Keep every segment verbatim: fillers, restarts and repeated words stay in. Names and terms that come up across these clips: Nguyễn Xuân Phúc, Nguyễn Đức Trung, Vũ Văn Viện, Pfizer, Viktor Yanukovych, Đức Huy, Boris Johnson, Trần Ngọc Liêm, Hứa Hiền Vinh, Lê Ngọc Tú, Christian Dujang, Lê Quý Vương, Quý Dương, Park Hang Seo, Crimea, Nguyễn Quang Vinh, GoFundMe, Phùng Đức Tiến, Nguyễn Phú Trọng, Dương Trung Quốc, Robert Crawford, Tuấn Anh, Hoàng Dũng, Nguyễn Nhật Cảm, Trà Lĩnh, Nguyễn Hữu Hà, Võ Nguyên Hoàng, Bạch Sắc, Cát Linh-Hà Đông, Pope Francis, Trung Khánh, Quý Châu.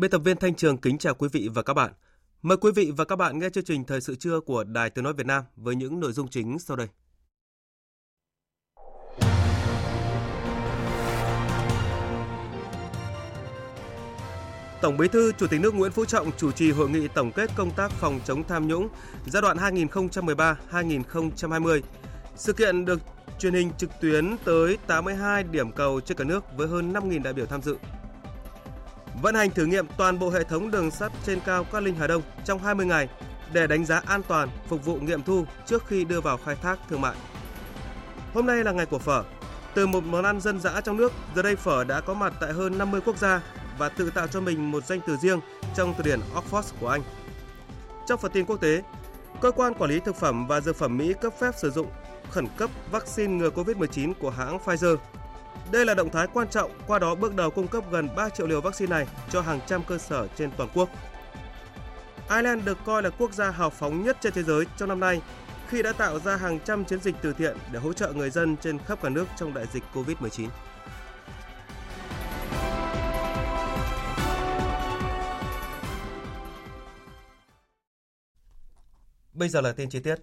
Biên tập viên Thanh Trường kính chào quý vị và các bạn. Mời quý vị và các bạn nghe chương trình Thời sự trưa của Đài Tiếng nói Việt Nam với những nội dung chính sau đây. Tổng Bí thư, Chủ tịch nước Nguyễn Phú Trọng chủ trì hội nghị tổng kết công tác phòng chống tham nhũng giai đoạn hai nghìn không trăm mười ba đến hai nghìn không trăm hai mươi. Sự kiện được truyền hình trực tuyến tới tám mươi hai điểm cầu trên cả nước với hơn năm nghìn đại biểu tham dự. Vận hành thử nghiệm toàn bộ hệ thống đường sắt trên cao Cát Linh-Hà Đông trong hai mươi ngày để đánh giá an toàn, phục vụ nghiệm thu trước khi đưa vào khai thác thương mại. Hôm nay là ngày của phở. Từ một món ăn dân dã trong nước, giờ đây phở đã có mặt tại hơn năm mươi quốc gia và tự tạo cho mình một danh từ riêng trong từ điển Oxford của Anh. Trong phần tin quốc tế, Cơ quan Quản lý Thực phẩm và Dược phẩm Mỹ cấp phép sử dụng khẩn cấp vaccine ngừa covid mười chín của hãng Pfizer. Đây là động thái quan trọng, qua đó bước đầu cung cấp gần ba triệu liều vaccine này cho hàng trăm cơ sở trên toàn quốc. Ireland được coi là quốc gia hào phóng nhất trên thế giới trong năm nay khi đã tạo ra hàng trăm chiến dịch từ thiện để hỗ trợ người dân trên khắp cả nước trong đại dịch covid mười chín. Bây giờ là tin chi tiết.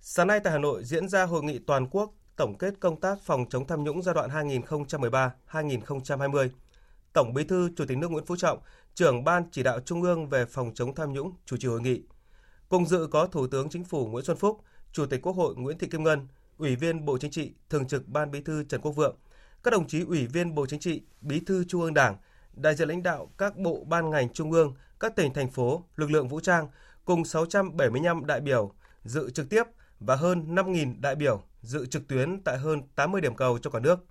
Sáng nay tại Hà Nội diễn ra hội nghị toàn quốc tổng kết công tác phòng chống tham nhũng giai đoạn hai nghìn không trăm mười ba đến hai nghìn không trăm hai mươi. Tổng Bí thư, Chủ tịch nước Nguyễn Phú Trọng, trưởng Ban Chỉ đạo Trung ương về phòng chống tham nhũng chủ trì hội nghị. Cùng dự có Thủ tướng Chính phủ Nguyễn Xuân Phúc, Chủ tịch Quốc hội Nguyễn Thị Kim Ngân, Ủy viên Bộ Chính trị, Thường trực Ban Bí thư Trần Quốc Vượng, các đồng chí Ủy viên Bộ Chính trị, Bí thư Trung ương Đảng, đại diện lãnh đạo các bộ ban ngành Trung ương, các tỉnh thành phố, lực lượng vũ trang cùng sáu trăm bảy mươi lăm đại biểu dự trực tiếp và hơn năm nghìn đại biểu dự trực tuyến tại hơn tám mươi điểm cầu trong cả nước.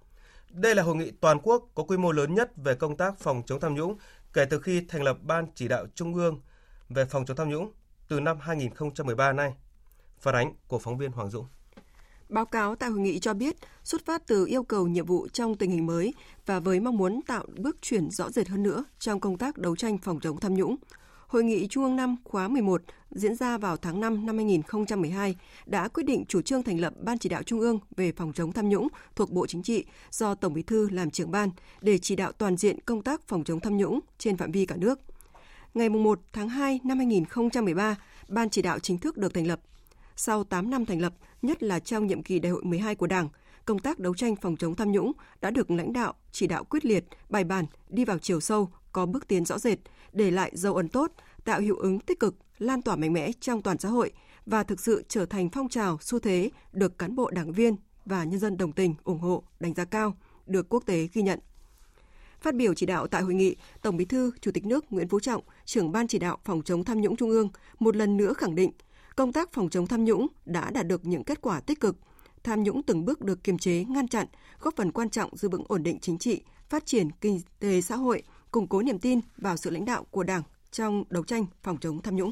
Đây là hội nghị toàn quốc có quy mô lớn nhất về công tác phòng chống tham nhũng kể từ khi thành lập Ban Chỉ đạo Trung ương về phòng chống tham nhũng từ năm hai nghìn không trăm mười ba nay. Phản ánh của phóng viên Hoàng Dũng. Báo cáo tại hội nghị cho biết, xuất phát từ yêu cầu nhiệm vụ trong tình hình mới và với mong muốn tạo bước chuyển rõ rệt hơn nữa trong công tác đấu tranh phòng chống tham nhũng, Hội nghị Trung ương năm khóa mười một diễn ra vào tháng năm năm hai nghìn không trăm mười hai đã quyết định chủ trương thành lập Ban Chỉ đạo Trung ương về phòng chống tham nhũng thuộc Bộ Chính trị do Tổng Bí thư làm trưởng ban để chỉ đạo toàn diện công tác phòng chống tham nhũng trên phạm vi cả nước. Ngày mùng một tháng hai năm hai nghìn không trăm mười ba, Ban Chỉ đạo chính thức được thành lập. Sau tám năm thành lập, nhất là trong nhiệm kỳ Đại hội mười hai của Đảng, công tác đấu tranh phòng chống tham nhũng đã được lãnh đạo chỉ đạo quyết liệt, bài bản, đi vào chiều sâu, có bước tiến rõ rệt, để lại dấu ấn tốt, tạo hiệu ứng tích cực, lan tỏa mạnh mẽ trong toàn xã hội và thực sự trở thành phong trào xu thế được cán bộ đảng viên và nhân dân đồng tình, ủng hộ, đánh giá cao, được quốc tế ghi nhận. Phát biểu chỉ đạo tại hội nghị, Tổng Bí thư, Chủ tịch nước Nguyễn Phú Trọng, trưởng Ban Chỉ đạo phòng chống tham nhũng Trung ương một lần nữa khẳng định công tác phòng chống tham nhũng đã đạt được những kết quả tích cực, tham nhũng từng bước được kiềm chế, ngăn chặn, góp phần quan trọng giữ vững ổn định chính trị, phát triển kinh tế xã hội, củng cố niềm tin vào sự lãnh đạo của Đảng trong đấu tranh phòng chống tham nhũng.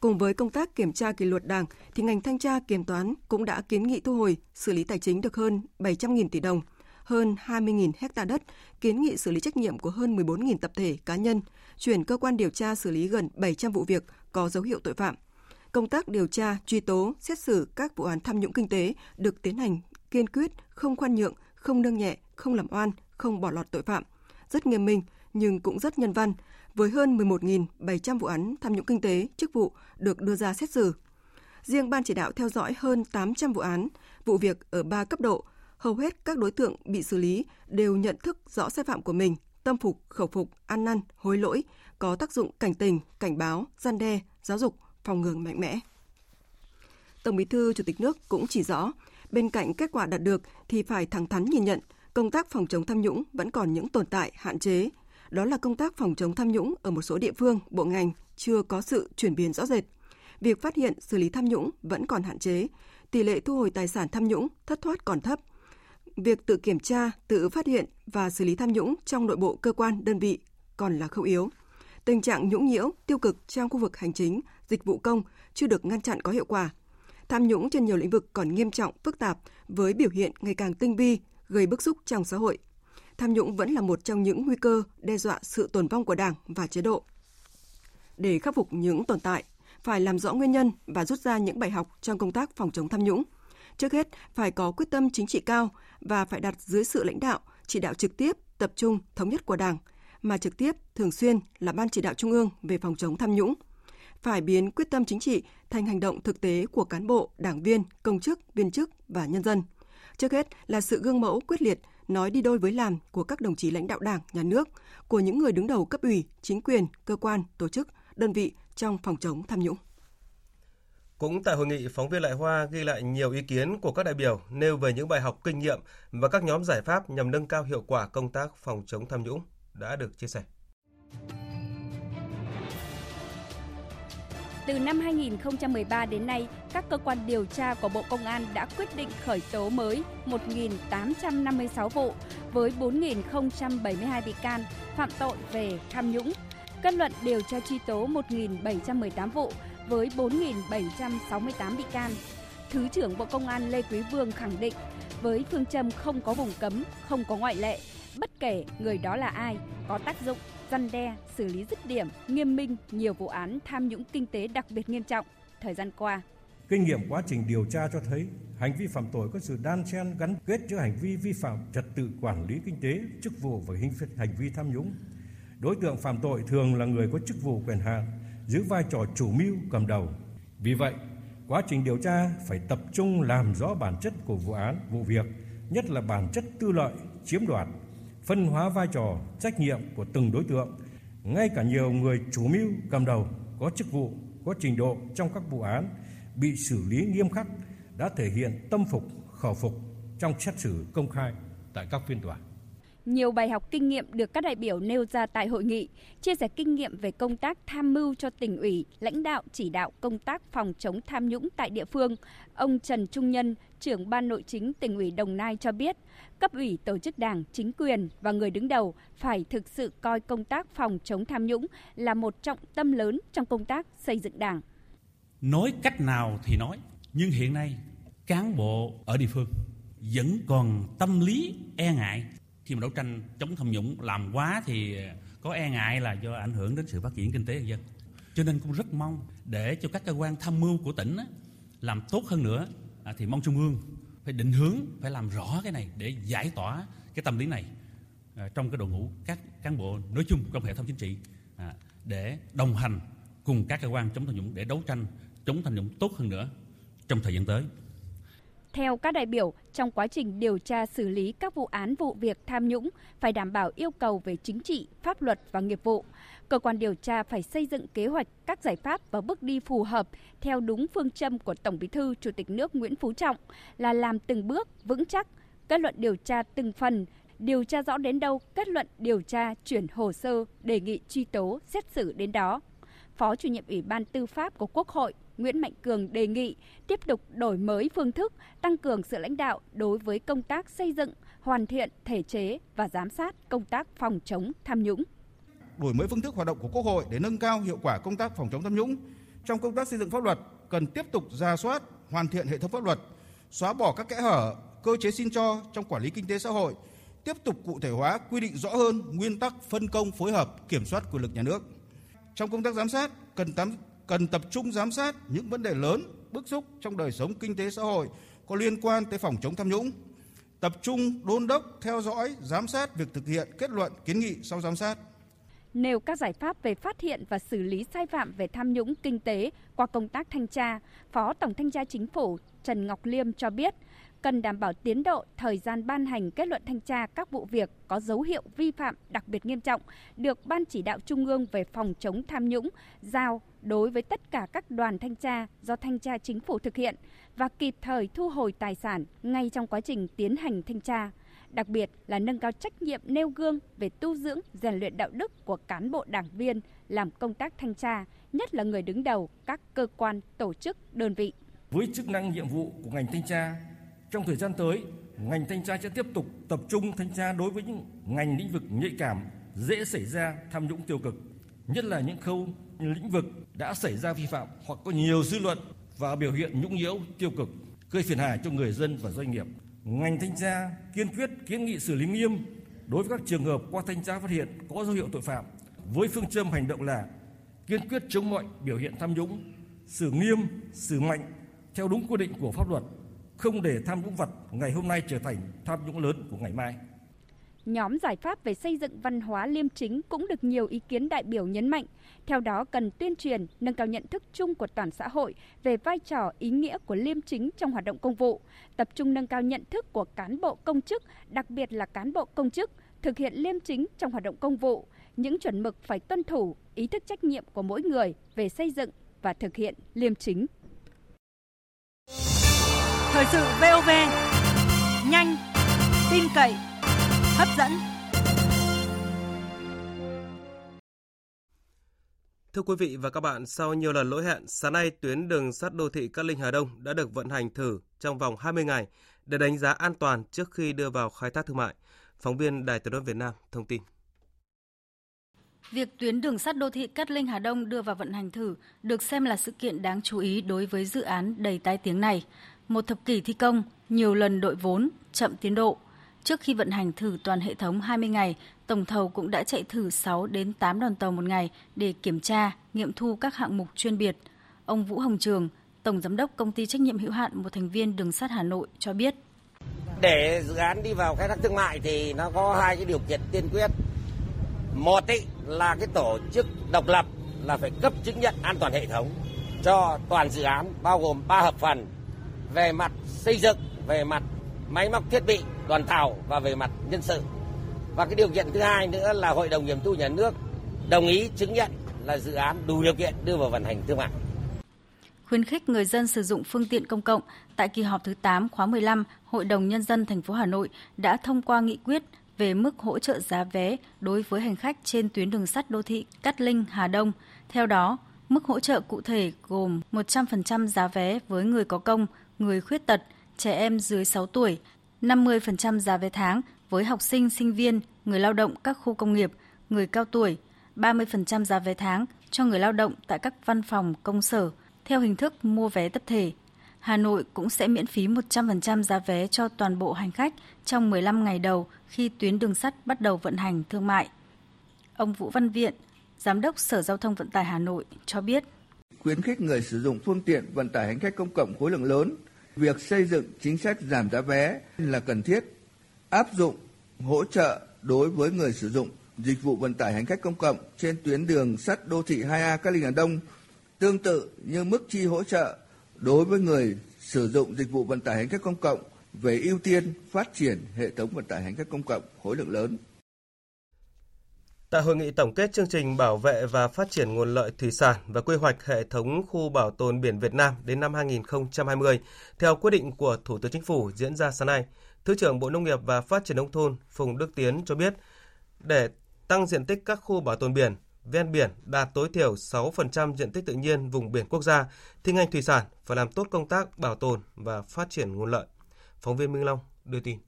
Cùng với công tác kiểm tra kỷ luật Đảng, thì ngành thanh tra kiểm toán cũng đã kiến nghị thu hồi, xử lý tài chính được hơn bảy trăm nghìn tỷ đồng, hơn hai mươi nghìn ha đất, kiến nghị xử lý trách nhiệm của hơn mười bốn nghìn tập thể cá nhân, chuyển cơ quan điều tra xử lý gần bảy trăm vụ việc có dấu hiệu tội phạm. Công tác điều tra, truy tố, xét xử các vụ án tham nhũng kinh tế được tiến hành kiên quyết, không khoan nhượng, không nương nhẹ, không làm oan, không bỏ lọt tội phạm. Rất nghiêm minh nhưng cũng rất nhân văn, với hơn mười một nghìn bảy trăm vụ án tham nhũng kinh tế, chức vụ được đưa ra xét xử. Riêng Ban Chỉ đạo theo dõi hơn tám trăm vụ án, vụ việc ở ba cấp độ, hầu hết các đối tượng bị xử lý đều nhận thức rõ sai phạm của mình, tâm phục, khẩu phục, ăn năn, hối lỗi, có tác dụng cảnh tỉnh, cảnh báo, răn đe, giáo dục, phòng ngừa mạnh mẽ. Tổng Bí thư, Chủ tịch nước cũng chỉ rõ, bên cạnh kết quả đạt được thì phải thẳng thắn nhìn nhận, công tác phòng chống tham nhũng vẫn còn những tồn tại, hạn chế. Đó là công tác phòng chống tham nhũng ở một số địa phương, bộ ngành chưa có sự chuyển biến rõ rệt. Việc phát hiện, xử lý tham nhũng vẫn còn hạn chế, tỷ lệ thu hồi tài sản tham nhũng, thất thoát còn thấp. Việc tự kiểm tra, tự phát hiện và xử lý tham nhũng trong nội bộ cơ quan, đơn vị còn là khâu yếu. Tình trạng nhũng nhiễu, tiêu cực trong khu vực hành chính, dịch vụ công chưa được ngăn chặn có hiệu quả. Tham nhũng trên nhiều lĩnh vực còn nghiêm trọng, phức tạp với biểu hiện ngày càng tinh vi, gây bức xúc trong xã hội. Tham nhũng vẫn là một trong những nguy cơ đe dọa sự tồn vong của Đảng và chế độ. Để khắc phục những tồn tại, phải làm rõ nguyên nhân và rút ra những bài học trong công tác phòng chống tham nhũng. Trước hết, phải có quyết tâm chính trị cao và phải đặt dưới sự lãnh đạo, chỉ đạo trực tiếp, tập trung, thống nhất của Đảng, mà trực tiếp, thường xuyên là Ban Chỉ đạo Trung ương về phòng chống tham nhũng. Phải biến quyết tâm chính trị thành hành động thực tế của cán bộ, đảng viên, công chức, viên chức và nhân dân. Trước hết là sự gương mẫu quyết liệt, nói đi đôi với làm của các đồng chí lãnh đạo Đảng, Nhà nước, của những người đứng đầu cấp ủy, chính quyền, cơ quan, tổ chức, đơn vị trong phòng chống tham nhũng. Cũng tại hội nghị, phóng viên Lại Hoa ghi lại nhiều ý kiến của các đại biểu nêu về những bài học, kinh nghiệm và các nhóm giải pháp nhằm nâng cao hiệu quả công tác phòng chống tham nhũng đã được chia sẻ. Từ năm hai không một ba đến nay, các cơ quan điều tra của Bộ Công an đã quyết định khởi tố mới một nghìn tám trăm năm mươi sáu vụ với bốn nghìn không trăm bảy mươi hai bị can phạm tội về tham nhũng, kết luận điều tra truy tố một nghìn bảy trăm mười tám vụ với bốn nghìn bảy trăm sáu mươi tám bị can. Thứ trưởng Bộ Công an Lê Quý Vương khẳng định, với phương châm không có vùng cấm, không có ngoại lệ, bất kể người đó là ai, có tác dụng răn đe, xử lý dứt điểm, nghiêm minh nhiều vụ án tham nhũng kinh tế đặc biệt nghiêm trọng thời gian qua. Kinh nghiệm quá trình điều tra cho thấy, hành vi phạm tội có sự đan xen gắn kết giữa hành vi vi phạm trật tự quản lý kinh tế, chức vụ và hành vi tham nhũng. Đối tượng phạm tội thường là người có chức vụ quyền hạn, giữ vai trò chủ mưu cầm đầu. Vì vậy, quá trình điều tra phải tập trung làm rõ bản chất của vụ án, vụ việc, nhất là bản chất tư lợi, chiếm đoạt, phân hóa vai trò, trách nhiệm của từng đối tượng. Ngay cả nhiều người chủ mưu cầm đầu, có chức vụ, có trình độ trong các vụ án bị xử lý nghiêm khắc đã thể hiện tâm phục, khẩu phục trong xét xử công khai tại các phiên tòa. Nhiều bài học, kinh nghiệm được các đại biểu nêu ra tại hội nghị, chia sẻ kinh nghiệm về công tác tham mưu cho tỉnh ủy, lãnh đạo chỉ đạo công tác phòng chống tham nhũng tại địa phương. Ông Trần Trung Nhân, trưởng Ban Nội chính tỉnh ủy Đồng Nai cho biết, cấp ủy, tổ chức Đảng, chính quyền và người đứng đầu phải thực sự coi công tác phòng chống tham nhũng là một trọng tâm lớn trong công tác xây dựng Đảng. Nói cách nào thì nói, nhưng hiện nay cán bộ ở địa phương vẫn còn tâm lý e ngại. Khi mà đấu tranh chống tham nhũng làm quá thì có e ngại là do ảnh hưởng đến sự phát triển kinh tế nhân dân. Cho nên cũng rất mong để cho các cơ quan tham mưu của tỉnh làm tốt hơn nữa, thì mong Trung ương phải định hướng, phải làm rõ cái này để giải tỏa cái tâm lý này trong cái đội ngũ các cán bộ nói chung trong hệ thống chính trị, để đồng hành cùng các cơ quan chống tham nhũng để đấu tranh chống tham nhũng tốt hơn nữa trong thời gian tới. Theo các đại biểu, trong quá trình điều tra xử lý các vụ án, vụ việc tham nhũng phải đảm bảo yêu cầu về chính trị, pháp luật và nghiệp vụ. Cơ quan điều tra phải xây dựng kế hoạch, các giải pháp và bước đi phù hợp theo đúng phương châm của Tổng Bí thư, Chủ tịch nước Nguyễn Phú Trọng là làm từng bước, vững chắc, kết luận điều tra từng phần, điều tra rõ đến đâu, kết luận điều tra, chuyển hồ sơ, đề nghị truy tố, xét xử đến đó. Phó Chủ nhiệm Ủy ban Tư pháp của Quốc hội Nguyễn Mạnh Cường đề nghị tiếp tục đổi mới phương thức, tăng cường sự lãnh đạo đối với công tác xây dựng, hoàn thiện thể chế và giám sát công tác phòng chống tham nhũng. Đổi mới phương thức hoạt động của Quốc hội để nâng cao hiệu quả công tác phòng chống tham nhũng. Trong công tác xây dựng pháp luật, cần tiếp tục rà soát, hoàn thiện hệ thống pháp luật, xóa bỏ các kẽ hở, cơ chế xin cho trong quản lý kinh tế xã hội, tiếp tục cụ thể hóa, quy định rõ hơn nguyên tắc phân công phối hợp, kiểm soát quyền lực nhà nước. Trong công tác giám sát, cần tắm cần tập trung giám sát những vấn đề lớn, bức xúc trong đời sống kinh tế xã hội có liên quan tới phòng chống tham nhũng, tập trung đôn đốc, theo dõi, giám sát việc thực hiện kết luận, kiến nghị sau giám sát. Nêu các giải pháp về phát hiện và xử lý sai phạm về tham nhũng kinh tế qua công tác thanh tra, Phó Tổng Thanh tra Chính phủ Trần Ngọc Liêm cho biết, cần đảm bảo tiến độ, thời gian ban hành kết luận thanh tra các vụ việc có dấu hiệu vi phạm đặc biệt nghiêm trọng được Ban Chỉ đạo Trung ương về phòng chống tham nhũng giao đối với tất cả các đoàn thanh tra do Thanh tra Chính phủ thực hiện và kịp thời thu hồi tài sản ngay trong quá trình tiến hành thanh tra. đặc biệt là nâng cao trách nhiệm nêu gương về tu dưỡng, rèn luyện đạo đức của cán bộ đảng viên làm công tác thanh tra, nhất là người đứng đầu các cơ quan, tổ chức, đơn vị. Với chức năng nhiệm vụ của ngành thanh tra, trong thời gian tới, ngành thanh tra sẽ tiếp tục tập trung thanh tra đối với những ngành lĩnh vực nhạy cảm, dễ xảy ra tham nhũng tiêu cực, nhất là những khâu lĩnh vực đã xảy ra vi phạm hoặc có nhiều dư luận và biểu hiện nhũng nhiễu tiêu cực, gây phiền hà cho người dân và doanh nghiệp. Ngành thanh tra kiên quyết kiến nghị xử lý nghiêm đối với các trường hợp qua thanh tra phát hiện có dấu hiệu tội phạm, với phương châm hành động là kiên quyết chống mọi biểu hiện tham nhũng, xử nghiêm, xử mạnh theo đúng quy định của pháp luật, không để tham nhũng vặt ngày hôm nay trở thành tham nhũng lớn của ngày mai. Nhóm giải pháp về xây dựng văn hóa liêm chính cũng được nhiều ý kiến đại biểu nhấn mạnh. Theo đó, cần tuyên truyền, nâng cao nhận thức chung của toàn xã hội về vai trò, ý nghĩa của liêm chính trong hoạt động công vụ, tập trung nâng cao nhận thức của cán bộ công chức, đặc biệt là cán bộ công chức, thực hiện liêm chính trong hoạt động công vụ, những chuẩn mực phải tuân thủ, ý thức trách nhiệm của mỗi người về xây dựng và thực hiện liêm chính. Thời sự vê o vê, nhanh, tin cậy, hấp dẫn. Thưa quý vị và các bạn, sau nhiều lần lỗi hẹn, sáng nay tuyến đường sắt đô thị Cát Linh-Hà Đông đã được vận hành thử trong vòng hai mươi ngày để đánh giá an toàn trước khi đưa vào khai thác thương mại. Phóng viên Đài Tiếng nói Việt Nam thông tin. Việc tuyến đường sắt đô thị Cát Linh-Hà Đông đưa vào vận hành thử được xem là sự kiện đáng chú ý đối với dự án đầy tai tiếng này. Một thập kỷ thi công, nhiều lần đội vốn, chậm tiến độ. Trước khi vận hành thử toàn hệ thống hai mươi ngày, tổng thầu cũng đã chạy thử sáu đến tám đoàn tàu một ngày để kiểm tra, nghiệm thu các hạng mục chuyên biệt. Ông Vũ Hồng Trường, Tổng Giám đốc Công ty Trách nhiệm hữu hạn một thành viên Đường sắt Hà Nội cho biết. Để dự án đi vào khai thác thương mại thì nó có hai cái điều kiện tiên quyết. Một ý, là cái tổ chức độc lập là phải cấp chứng nhận an toàn hệ thống cho toàn dự án, bao gồm ba hợp phần: về mặt xây dựng, về mặt máy móc thiết bị, đoàn tàu và về mặt nhân sự. Và cái điều kiện thứ hai nữa là Hội đồng Nghiệm thu Nhà nước đồng ý chứng nhận là dự án đủ điều kiện đưa vào vận hành thương mại. Khuyến khích người dân sử dụng phương tiện công cộng, tại kỳ họp thứ tám khóa mười lăm, Hội đồng Nhân dân thành phố Hà Nội đã thông qua nghị quyết về mức hỗ trợ giá vé đối với hành khách trên tuyến đường sắt đô thị Cát Linh - Hà Đông. Theo đó, mức hỗ trợ cụ thể gồm một trăm phần trăm giá vé với người có công, người khuyết tật, trẻ em dưới sáu tuổi, năm mươi phần trăm giá vé tháng với học sinh, sinh viên, người lao động các khu công nghiệp, người cao tuổi, ba mươi phần trăm giá vé tháng cho người lao động tại các văn phòng, công sở, theo hình thức mua vé tập thể. Hà Nội cũng sẽ miễn phí một trăm phần trăm giá vé cho toàn bộ hành khách trong mười lăm ngày đầu khi tuyến đường sắt bắt đầu vận hành thương mại. Ông Vũ Văn Viện, Giám đốc Sở Giao thông Vận tải Hà Nội cho biết. Khuyến khích người sử dụng phương tiện vận tải hành khách công cộng khối lượng lớn. Việc xây dựng chính sách giảm giá vé là cần thiết. Áp dụng hỗ trợ đối với người sử dụng dịch vụ vận tải hành khách công cộng trên tuyến đường sắt đô thị hai A Cát Linh Hà Đông tương tự như mức chi hỗ trợ đối với người sử dụng dịch vụ vận tải hành khách công cộng về ưu tiên phát triển hệ thống vận tải hành khách công cộng khối lượng lớn. Tại hội nghị tổng kết chương trình bảo vệ và phát triển nguồn lợi thủy sản và quy hoạch hệ thống khu bảo tồn biển Việt Nam đến năm hai không hai không, theo quyết định của Thủ tướng Chính phủ diễn ra sáng nay, Thứ trưởng Bộ Nông nghiệp và Phát triển Nông thôn Phùng Đức Tiến cho biết, để tăng diện tích các khu bảo tồn biển, ven biển đạt tối thiểu sáu phần trăm diện tích tự nhiên vùng biển quốc gia, thì ngành thủy sản phải làm tốt công tác bảo tồn và phát triển nguồn lợi. Phóng viên Minh Long đưa tin.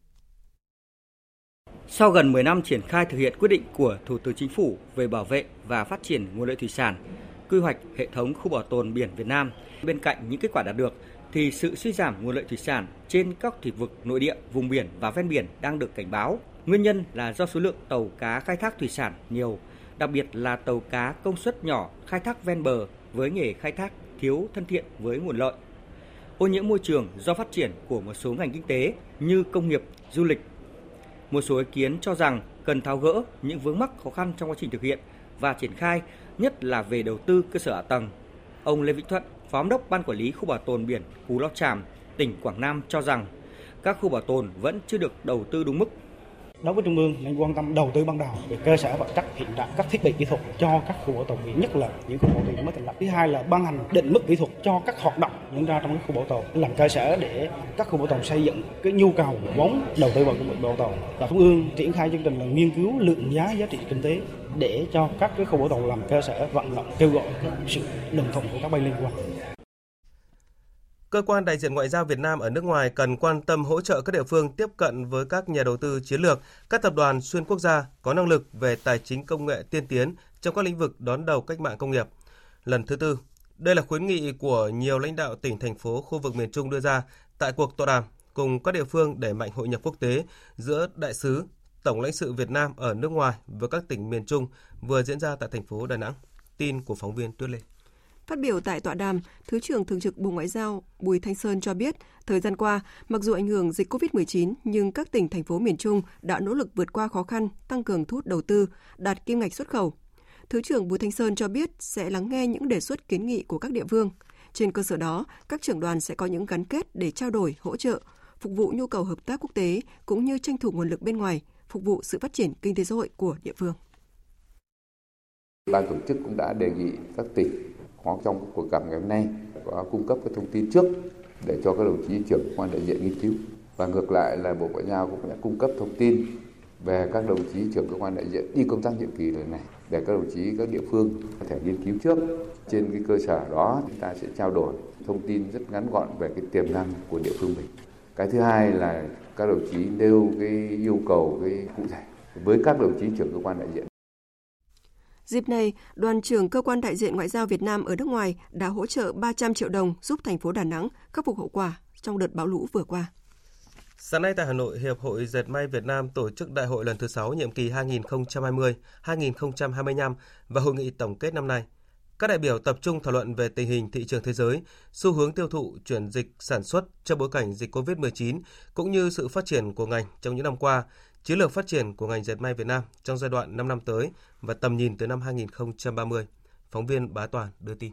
Sau gần mười năm triển khai thực hiện quyết định của Thủ tướng Chính phủ về bảo vệ và phát triển nguồn lợi thủy sản, quy hoạch hệ thống khu bảo tồn biển Việt Nam, bên cạnh những kết quả đạt được thì sự suy giảm nguồn lợi thủy sản trên các thủy vực nội địa, vùng biển và ven biển đang được cảnh báo. Nguyên nhân là do số lượng tàu cá khai thác thủy sản nhiều, đặc biệt là tàu cá công suất nhỏ khai thác ven bờ với nghề khai thác thiếu thân thiện với nguồn lợi. Ô nhiễm môi trường do phát triển của một số ngành kinh tế như công nghiệp, du lịch. Một số ý kiến cho rằng cần tháo gỡ những vướng mắc khó khăn trong quá trình thực hiện và triển khai, nhất là về đầu tư cơ sở hạ tầng. Ông Lê Vĩnh Thuận, Phó Giám đốc Ban Quản lý Khu Bảo tồn Biển Cù Lao Chàm, tỉnh Quảng Nam cho rằng các khu bảo tồn vẫn chưa được đầu tư đúng mức. Đối với Trung ương nên quan tâm đầu tư ban đầu về cơ sở vật chất, hiện đại, các thiết bị kỹ thuật cho các khu bảo tồn, nhất là những khu bảo tồn mới thành lập. Thứ hai là ban hành định mức kỹ thuật cho các hoạt động diễn ra trong các khu bảo tồn, làm cơ sở để các khu bảo tồn xây dựng cái nhu cầu vốn đầu tư vào khu bảo tồn. Và Trung ương triển khai chương trình là nghiên cứu lượng giá giá trị kinh tế để cho các cái khu bảo tồn làm cơ sở vận động kêu gọi sự đồng thuận của các bên liên quan. Cơ quan đại diện ngoại giao Việt Nam ở nước ngoài cần quan tâm hỗ trợ các địa phương tiếp cận với các nhà đầu tư chiến lược, các tập đoàn xuyên quốc gia có năng lực về tài chính công nghệ tiên tiến trong các lĩnh vực đón đầu cách mạng công nghiệp. Lần thứ tư, đây là khuyến nghị của nhiều lãnh đạo tỉnh, thành phố, khu vực miền Trung đưa ra tại cuộc tọa đàm cùng các địa phương đẩy mạnh hội nhập quốc tế giữa đại sứ, tổng lãnh sự Việt Nam ở nước ngoài với các tỉnh miền Trung vừa diễn ra tại thành phố Đà Nẵng. Tin của phóng viên Tuyết Lê. Phát biểu tại tọa đàm, Thứ trưởng Thường trực Bộ Ngoại giao Bùi Thanh Sơn cho biết, thời gian qua, mặc dù ảnh hưởng dịch covid mười chín, nhưng các tỉnh, thành phố miền Trung đã nỗ lực vượt qua khó khăn, tăng cường thu hút đầu tư, đạt kim ngạch xuất khẩu. Thứ trưởng Bùi Thanh Sơn cho biết sẽ lắng nghe những đề xuất kiến nghị của các địa phương. Trên cơ sở đó, các trưởng đoàn sẽ có những gắn kết để trao đổi, hỗ trợ, phục vụ nhu cầu hợp tác quốc tế cũng như tranh thủ nguồn lực bên ngoài, phục vụ sự phát triển kinh tế xã hội của địa phương. Ban tổ chức cũng đã đề nghị các tỉnh có trong cuộc gặp ngày hôm nay có cung cấp các thông tin trước để cho các đồng chí trưởng quan đại diện nghiên cứu, và ngược lại là Bộ Ngoại giao cũng đã cung cấp thông tin về các đồng chí trưởng cơ quan đại diện đi công tác nhiệm kỳ lần này để các đồng chí các địa phương có thể nghiên cứu trước. Trên cái cơ sở đó chúng ta sẽ trao đổi thông tin rất ngắn gọn về cái tiềm năng của địa phương mình. Cái thứ hai là các đồng chí nêu cái yêu cầu cái cụ thể với các đồng chí trưởng cơ quan đại diện. Dịp này, đoàn trưởng cơ quan đại diện ngoại giao Việt Nam ở nước ngoài đã hỗ trợ ba trăm triệu đồng giúp thành phố Đà Nẵng khắc phục hậu quả trong đợt bão lũ vừa qua. Sáng nay tại Hà Nội, Hiệp hội Dệt may Việt Nam tổ chức đại hội lần thứ sáu nhiệm kỳ hai nghìn không trăm hai mươi đến hai nghìn không trăm hai mươi lăm và hội nghị tổng kết năm nay. Các đại biểu tập trung thảo luận về tình hình thị trường thế giới, xu hướng tiêu thụ, chuyển dịch sản xuất trong bối cảnh dịch covid mười chín cũng như sự phát triển của ngành trong những năm qua, chiến lược phát triển của ngành dệt may Việt Nam trong giai đoạn năm năm tới và tầm nhìn tới năm hai nghìn không trăm ba mươi. Phóng viên Bá Toàn đưa tin.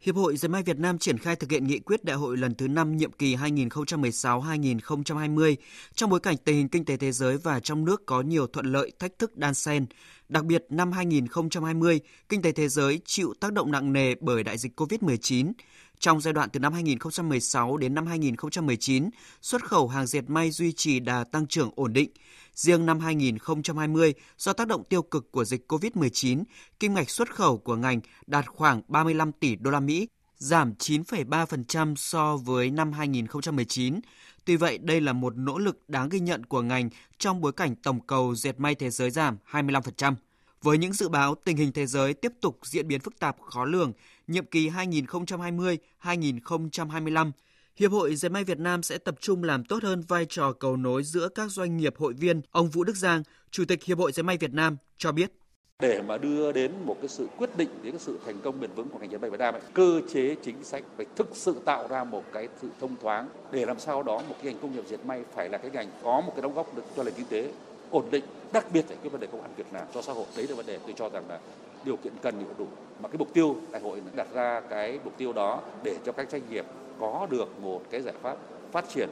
Hiệp hội Dệt may Việt Nam triển khai thực hiện nghị quyết đại hội lần thứ năm nhiệm kỳ hai nghìn không trăm mười sáu đến hai nghìn không trăm hai mươi trong bối cảnh tình hình kinh tế thế giới và trong nước có nhiều thuận lợi, thách thức đan xen. Đặc biệt, năm hai nghìn không trăm hai mươi, kinh tế thế giới chịu tác động nặng nề bởi đại dịch covid mười chín. Trong giai đoạn từ năm hai nghìn không trăm mười sáu đến năm hai nghìn không trăm mười chín, xuất khẩu hàng dệt may duy trì đà tăng trưởng ổn định. Riêng năm hai nghìn không trăm hai mươi, do tác động tiêu cực của dịch covid mười chín, kim ngạch xuất khẩu của ngành đạt khoảng ba mươi lăm tỷ đô la Mỹ, giảm chín phẩy ba phần trăm so với năm hai nghìn không trăm mười chín. Tuy vậy, đây là một nỗ lực đáng ghi nhận của ngành trong bối cảnh tổng cầu dệt may thế giới giảm hai mươi lăm phần trăm. Với những dự báo tình hình thế giới tiếp tục diễn biến phức tạp, khó lường, nhiệm kỳ hai nghìn không trăm hai mươi đến hai nghìn không trăm hai mươi lăm, Hiệp hội Dệt may Việt Nam sẽ tập trung làm tốt hơn vai trò cầu nối giữa các doanh nghiệp hội viên. Ông Vũ Đức Giang, Chủ tịch Hiệp hội Dệt may Việt Nam cho biết. Để mà đưa đến một cái sự quyết định, đến cái sự thành công bền vững của ngành dệt may Việt Nam, ấy, cơ chế chính sách phải thực sự tạo ra một cái sự thông thoáng để làm sao đó một cái ngành công nghiệp dệt may phải là cái ngành có một cái đóng góp được cho nền kinh tế ổn định, đặc biệt là cái vấn đề công ăn việc làm cho xã hội. Đấy là vấn đề tôi cho rằng là điều kiện cần thì đủ, mà cái mục tiêu đại hội đặt ra cái mục tiêu đó để cho các doanh nghiệp có được một cái giải pháp phát triển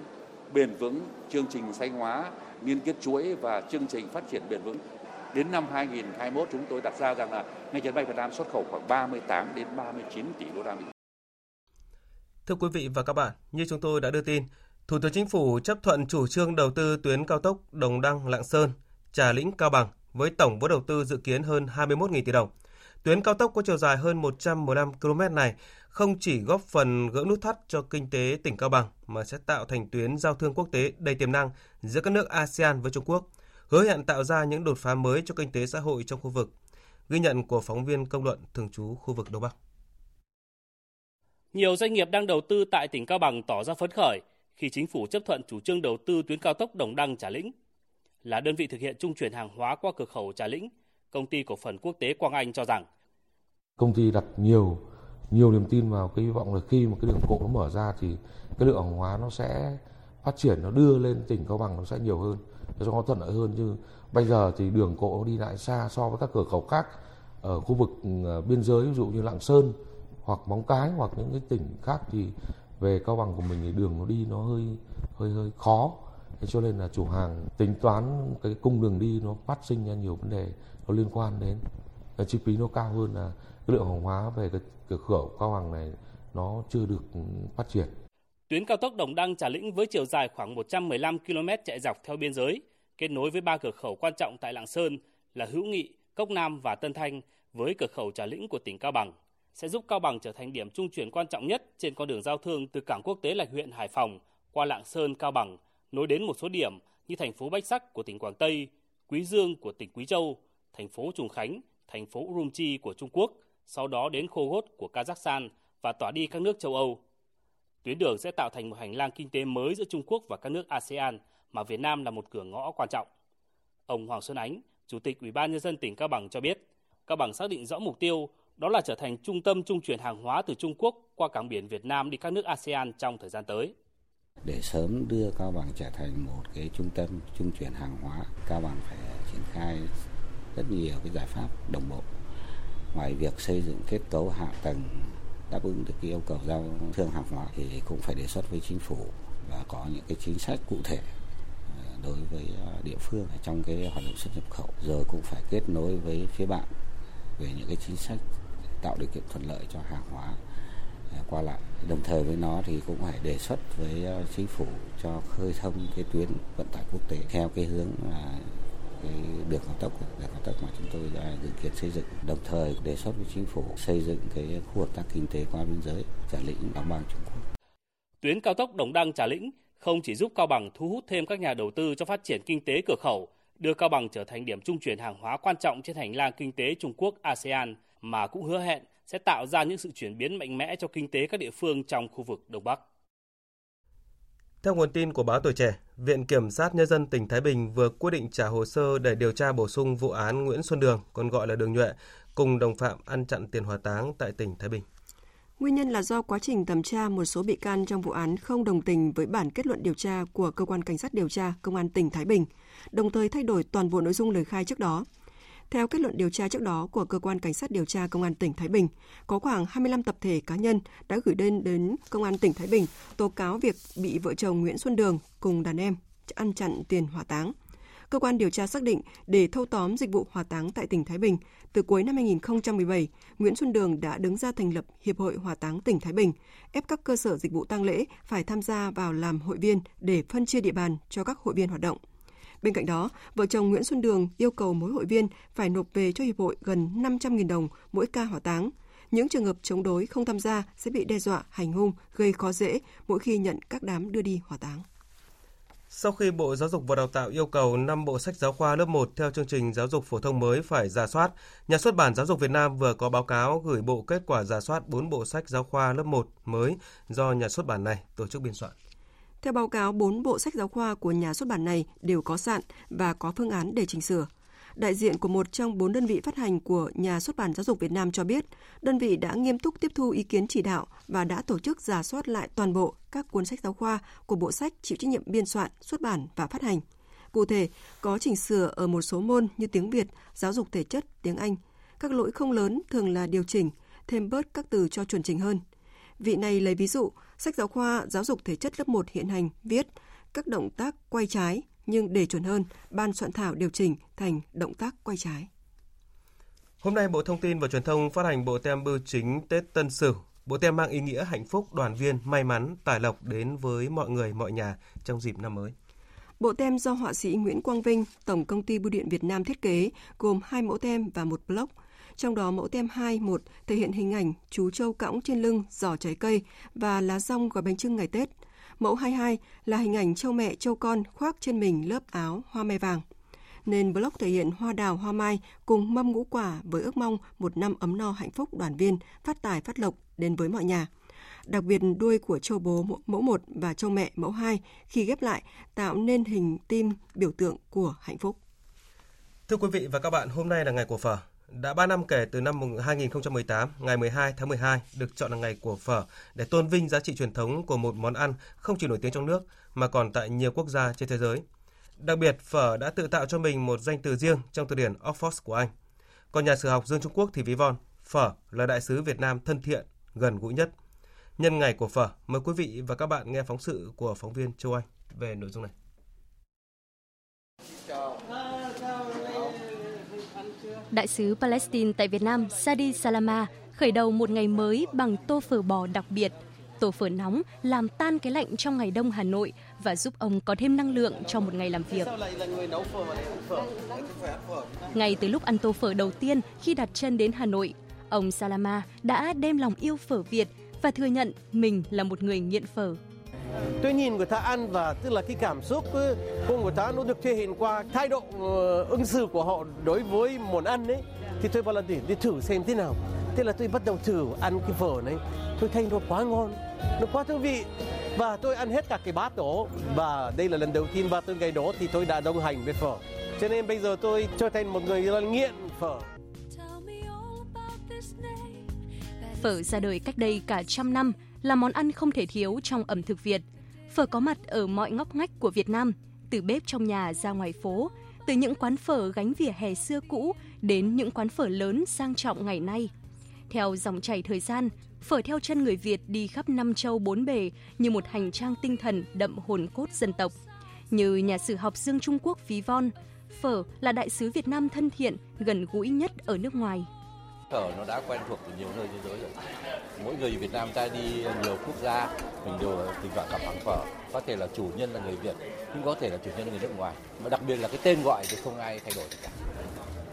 bền vững, chương trình xanh hóa, liên kết chuỗi và chương trình phát triển bền vững. Đến năm hai nghìn không trăm hai mươi mốt, chúng tôi đặt ra rằng là ngành dệt may Việt Nam xuất khẩu khoảng ba mươi tám đến ba mươi chín tỷ đô la Mỹ. Thưa quý vị và các bạn, như chúng tôi đã đưa tin, Thủ tướng Chính phủ chấp thuận chủ trương đầu tư tuyến cao tốc Đồng Đăng, Lạng Sơn, Trà Lĩnh, Cao Bằng với tổng vốn đầu tư dự kiến hơn hai mươi mốt nghìn tỷ đồng. Tuyến cao tốc có chiều dài hơn một trăm mười lăm ki lô mét này không chỉ góp phần gỡ nút thắt cho kinh tế tỉnh Cao Bằng mà sẽ tạo thành tuyến giao thương quốc tế đầy tiềm năng giữa các nước a sê an với Trung Quốc, hứa hẹn tạo ra những đột phá mới cho kinh tế xã hội trong khu vực. Ghi nhận của phóng viên Công luận thường trú khu vực Đông Bắc. Nhiều doanh nghiệp đang đầu tư tại tỉnh Cao Bằng tỏ ra phấn khởi khi Chính phủ chấp thuận chủ trương đầu tư tuyến cao tốc Đồng Đăng - Trà Lĩnh. Là đơn vị thực hiện trung chuyển hàng hóa qua cửa khẩu Trà Lĩnh, Công ty Cổ phần Quốc tế Quang Anh cho rằng công ty đặt nhiều nhiều niềm tin vào cái hy vọng là khi mà cái đường cộ nó mở ra thì cái lượng hàng hóa nó sẽ phát triển, nó đưa lên tỉnh Cao Bằng nó sẽ nhiều hơn, nó sẽ thuận lợi hơn. Chứ bây giờ thì đường cộ nó đi lại xa so với các cửa khẩu khác ở khu vực biên giới, ví dụ như Lạng Sơn hoặc Móng Cái hoặc những cái tỉnh khác, thì về Cao Bằng của mình thì đường nó đi nó hơi hơi hơi khó. Cho nên là chủ hàng tính toán cái cung đường đi nó phát sinh ra nhiều vấn đề nó liên quan đến cái chi phí nó cao hơn là cái lượng hàng hóa về cái cửa khẩu Cao Bằng này nó chưa được phát triển. Tuyến cao tốc Đồng Đăng Trà Lĩnh với chiều dài khoảng một trăm mười lăm ki lô mét chạy dọc theo biên giới, kết nối với ba cửa khẩu quan trọng tại Lạng Sơn là Hữu Nghị, Cốc Nam và Tân Thanh với cửa khẩu Trà Lĩnh của tỉnh Cao Bằng, sẽ giúp Cao Bằng trở thành điểm trung chuyển quan trọng nhất trên con đường giao thương từ cảng quốc tế Lạch Huyện Hải Phòng qua Lạng Sơn Cao Bằng, nối đến một số điểm như thành phố Bách Sắc của tỉnh Quảng Tây, Quý Dương của tỉnh Quý Châu, thành phố Trùng Khánh, thành phố Urumqi của Trung Quốc, sau đó đến Khogod của Kazakhstan và tỏa đi các nước châu Âu. Tuyến đường sẽ tạo thành một hành lang kinh tế mới giữa Trung Quốc và các nước a sê an mà Việt Nam là một cửa ngõ quan trọng. Ông Hoàng Xuân Ánh, Chủ tịch Ủy ban Nhân dân tỉnh Cao Bằng cho biết, Cao Bằng xác định rõ mục tiêu đó là trở thành trung tâm trung chuyển hàng hóa từ Trung Quốc qua cảng biển Việt Nam đi các nước a sê an trong thời gian tới. Để sớm đưa Cao Bằng trở thành một cái trung tâm trung chuyển hàng hóa, Cao Bằng phải triển khai rất nhiều cái giải pháp đồng bộ. Ngoài việc xây dựng kết cấu hạ tầng đáp ứng được cái yêu cầu giao thương hàng hóa thì cũng phải đề xuất với chính phủ và có những cái chính sách cụ thể đối với địa phương trong cái hoạt động xuất nhập khẩu, rồi cũng phải kết nối với phía bạn về những cái chính sách tạo điều kiện thuận lợi cho hàng hóa qua lại. Đồng thời với nó thì cũng phải đề xuất với chính phủ cho khơi thông cái tuyến vận tải quốc tế theo cái hướng là cái đường cao tốc, đường cao tốc mà chúng tôi đã dự kiến xây dựng. Đồng thời đề xuất với chính phủ xây dựng cái khu hợp tác kinh tế qua biên giới Trà Lĩnh Cao Bằng Trung Quốc. Tuyến cao tốc Đồng Đăng Trà Lĩnh không chỉ giúp Cao Bằng thu hút thêm các nhà đầu tư cho phát triển kinh tế cửa khẩu, đưa Cao Bằng trở thành điểm trung chuyển hàng hóa quan trọng trên hành lang kinh tế Trung Quốc a sê an, mà cũng hứa hẹn sẽ tạo ra những sự chuyển biến mạnh mẽ cho kinh tế các địa phương trong khu vực Đông Bắc. Theo nguồn tin của báo Tuổi Trẻ, Viện Kiểm sát Nhân dân tỉnh Thái Bình vừa quyết định trả hồ sơ để điều tra bổ sung vụ án Nguyễn Xuân Đường, còn gọi là Đường Nhuệ, cùng đồng phạm ăn chặn tiền hỏa táng tại tỉnh Thái Bình. Nguyên nhân là do quá trình thẩm tra một số bị can trong vụ án không đồng tình với bản kết luận điều tra của Cơ quan Cảnh sát điều tra Công an tỉnh Thái Bình, đồng thời thay đổi toàn bộ nội dung lời khai trước đó. Theo kết luận điều tra trước đó của Cơ quan Cảnh sát điều tra Công an tỉnh Thái Bình, có khoảng hai mươi lăm tập thể cá nhân đã gửi đơn đến Công an tỉnh Thái Bình tố cáo việc bị vợ chồng Nguyễn Xuân Đường cùng đàn em ăn chặn tiền hỏa táng. Cơ quan điều tra xác định để thâu tóm dịch vụ hỏa táng tại tỉnh Thái Bình, từ cuối năm hai không một bảy, Nguyễn Xuân Đường đã đứng ra thành lập Hiệp hội Hỏa táng tỉnh Thái Bình, ép các cơ sở dịch vụ tang lễ phải tham gia vào làm hội viên để phân chia địa bàn cho các hội viên hoạt động. Bên cạnh đó, vợ chồng Nguyễn Xuân Đường yêu cầu mỗi hội viên phải nộp về cho Hiệp hội gần năm trăm nghìn đồng mỗi ca hỏa táng. Những trường hợp chống đối không tham gia sẽ bị đe dọa, hành hung, gây khó dễ mỗi khi nhận các đám đưa đi hỏa táng. Sau khi Bộ Giáo dục và Đào tạo yêu cầu năm bộ sách giáo khoa lớp một theo chương trình giáo dục phổ thông mới phải rà soát, Nhà xuất bản Giáo dục Việt Nam vừa có báo cáo gửi Bộ kết quả rà soát bốn bộ sách giáo khoa lớp một mới do nhà xuất bản này tổ chức biên soạn. Theo báo cáo, bốn bộ sách giáo khoa của nhà xuất bản này đều có sạn và có phương án để chỉnh sửa. Đại diện của một trong bốn đơn vị phát hành của Nhà xuất bản Giáo dục Việt Nam cho biết, đơn vị đã nghiêm túc tiếp thu ý kiến chỉ đạo và đã tổ chức rà soát lại toàn bộ các cuốn sách giáo khoa của bộ sách chịu trách nhiệm biên soạn, xuất bản và phát hành. Cụ thể, có chỉnh sửa ở một số môn như tiếng Việt, giáo dục thể chất, tiếng Anh. Các lỗi không lớn thường là điều chỉnh, thêm bớt các từ cho chuẩn chỉnh hơn. Vị này lấy ví dụ, sách giáo khoa Giáo dục thể chất lớp một hiện hành viết các động tác quay trái, nhưng để chuẩn hơn, ban soạn thảo điều chỉnh thành động tác quay trái. Hôm nay, Bộ Thông tin và Truyền thông phát hành bộ tem bưu chính Tết Tân Sửu. Bộ tem mang ý nghĩa hạnh phúc, đoàn viên, may mắn, tài lộc đến với mọi người, mọi nhà trong dịp năm mới. Bộ tem do họa sĩ Nguyễn Quang Vinh, Tổng Công ty Bưu điện Việt Nam thiết kế, gồm hai mẫu tem và một block. Trong đó mẫu tem hai một thể hiện hình ảnh chú trâu cõng trên lưng, giỏ trái cây và lá dong gói bánh chưng ngày Tết. Mẫu hai hai là hình ảnh trâu mẹ, trâu con khoác trên mình lớp áo hoa mai vàng. Nên blog thể hiện hoa đào, hoa mai cùng mâm ngũ quả với ước mong một năm ấm no, hạnh phúc, đoàn viên, phát tài, phát lộc đến với mọi nhà. Đặc biệt đuôi của trâu bố mẫu một và trâu mẹ mẫu hai khi ghép lại tạo nên hình tim biểu tượng của hạnh phúc. Thưa quý vị và các bạn, hôm nay là ngày của phở. Đã ba năm kể từ năm hai không một tám, ngày mười hai tháng mười hai được chọn là ngày của phở để tôn vinh giá trị truyền thống của một món ăn không chỉ nổi tiếng trong nước mà còn tại nhiều quốc gia trên thế giới. Đặc biệt, phở đã tự tạo cho mình một danh từ riêng trong từ điển Oxford của Anh. Còn nhà sử học Dương Trung Quốc thì ví von, phở là đại sứ Việt Nam thân thiện, gần gũi nhất. Nhân ngày của phở, mời quý vị và các bạn nghe phóng sự của phóng viên Châu Anh về nội dung này. Đại sứ Palestine tại Việt Nam Sadi Salama khởi đầu một ngày mới bằng tô phở bò đặc biệt. Tô phở nóng làm tan cái lạnh trong ngày đông Hà Nội và giúp ông có thêm năng lượng cho một ngày làm việc. Ngay từ lúc ăn tô phở đầu tiên khi đặt chân đến Hà Nội, ông Salama đã đem lòng yêu phở Việt và thừa nhận mình là một người nghiện phở. Tôi nhìn người ta ăn và tức là cái cảm xúc của người ta nó được thể hiện qua thái độ ứng xử của họ đối với món ăn ấy. Thì tôi bảo là đi thử xem thế nào. Thế là tôi bắt đầu thử ăn cái phở này. Tôi thấy nó quá ngon, nó quá thú vị. Và tôi ăn hết cả cái bát đó. Và đây là lần đầu tiên ba tôi ngày đó thì tôi đã đồng hành với phở. Cho nên bây giờ tôi trở thành một người nghiện phở. Phở ra đời cách đây cả trăm năm là món ăn không thể thiếu trong ẩm thực Việt. Phở có mặt ở mọi ngóc ngách của Việt Nam, từ bếp trong nhà ra ngoài phố, từ những quán phở gánh vỉa hè xưa cũ đến những quán phở lớn sang trọng ngày nay. Theo dòng chảy thời gian, phở theo chân người Việt đi khắp năm châu bốn bề như một hành trang tinh thần đậm hồn cốt dân tộc. Như nhà sử học Dương Trung Quốc ví von, phở là đại sứ Việt Nam thân thiện, gần gũi nhất ở nước ngoài. Phở nó đã quen thuộc từ nhiều nơi trên thế giới rồi. Mỗi người Việt Nam ta đi nhiều quốc gia, mình đều thỉnh thoảng gặp hàng phở. Có thể là chủ nhân là người Việt, nhưng có thể là chủ nhân là người nước ngoài. Và đặc biệt là cái tên gọi thì không ai thay đổi được cả.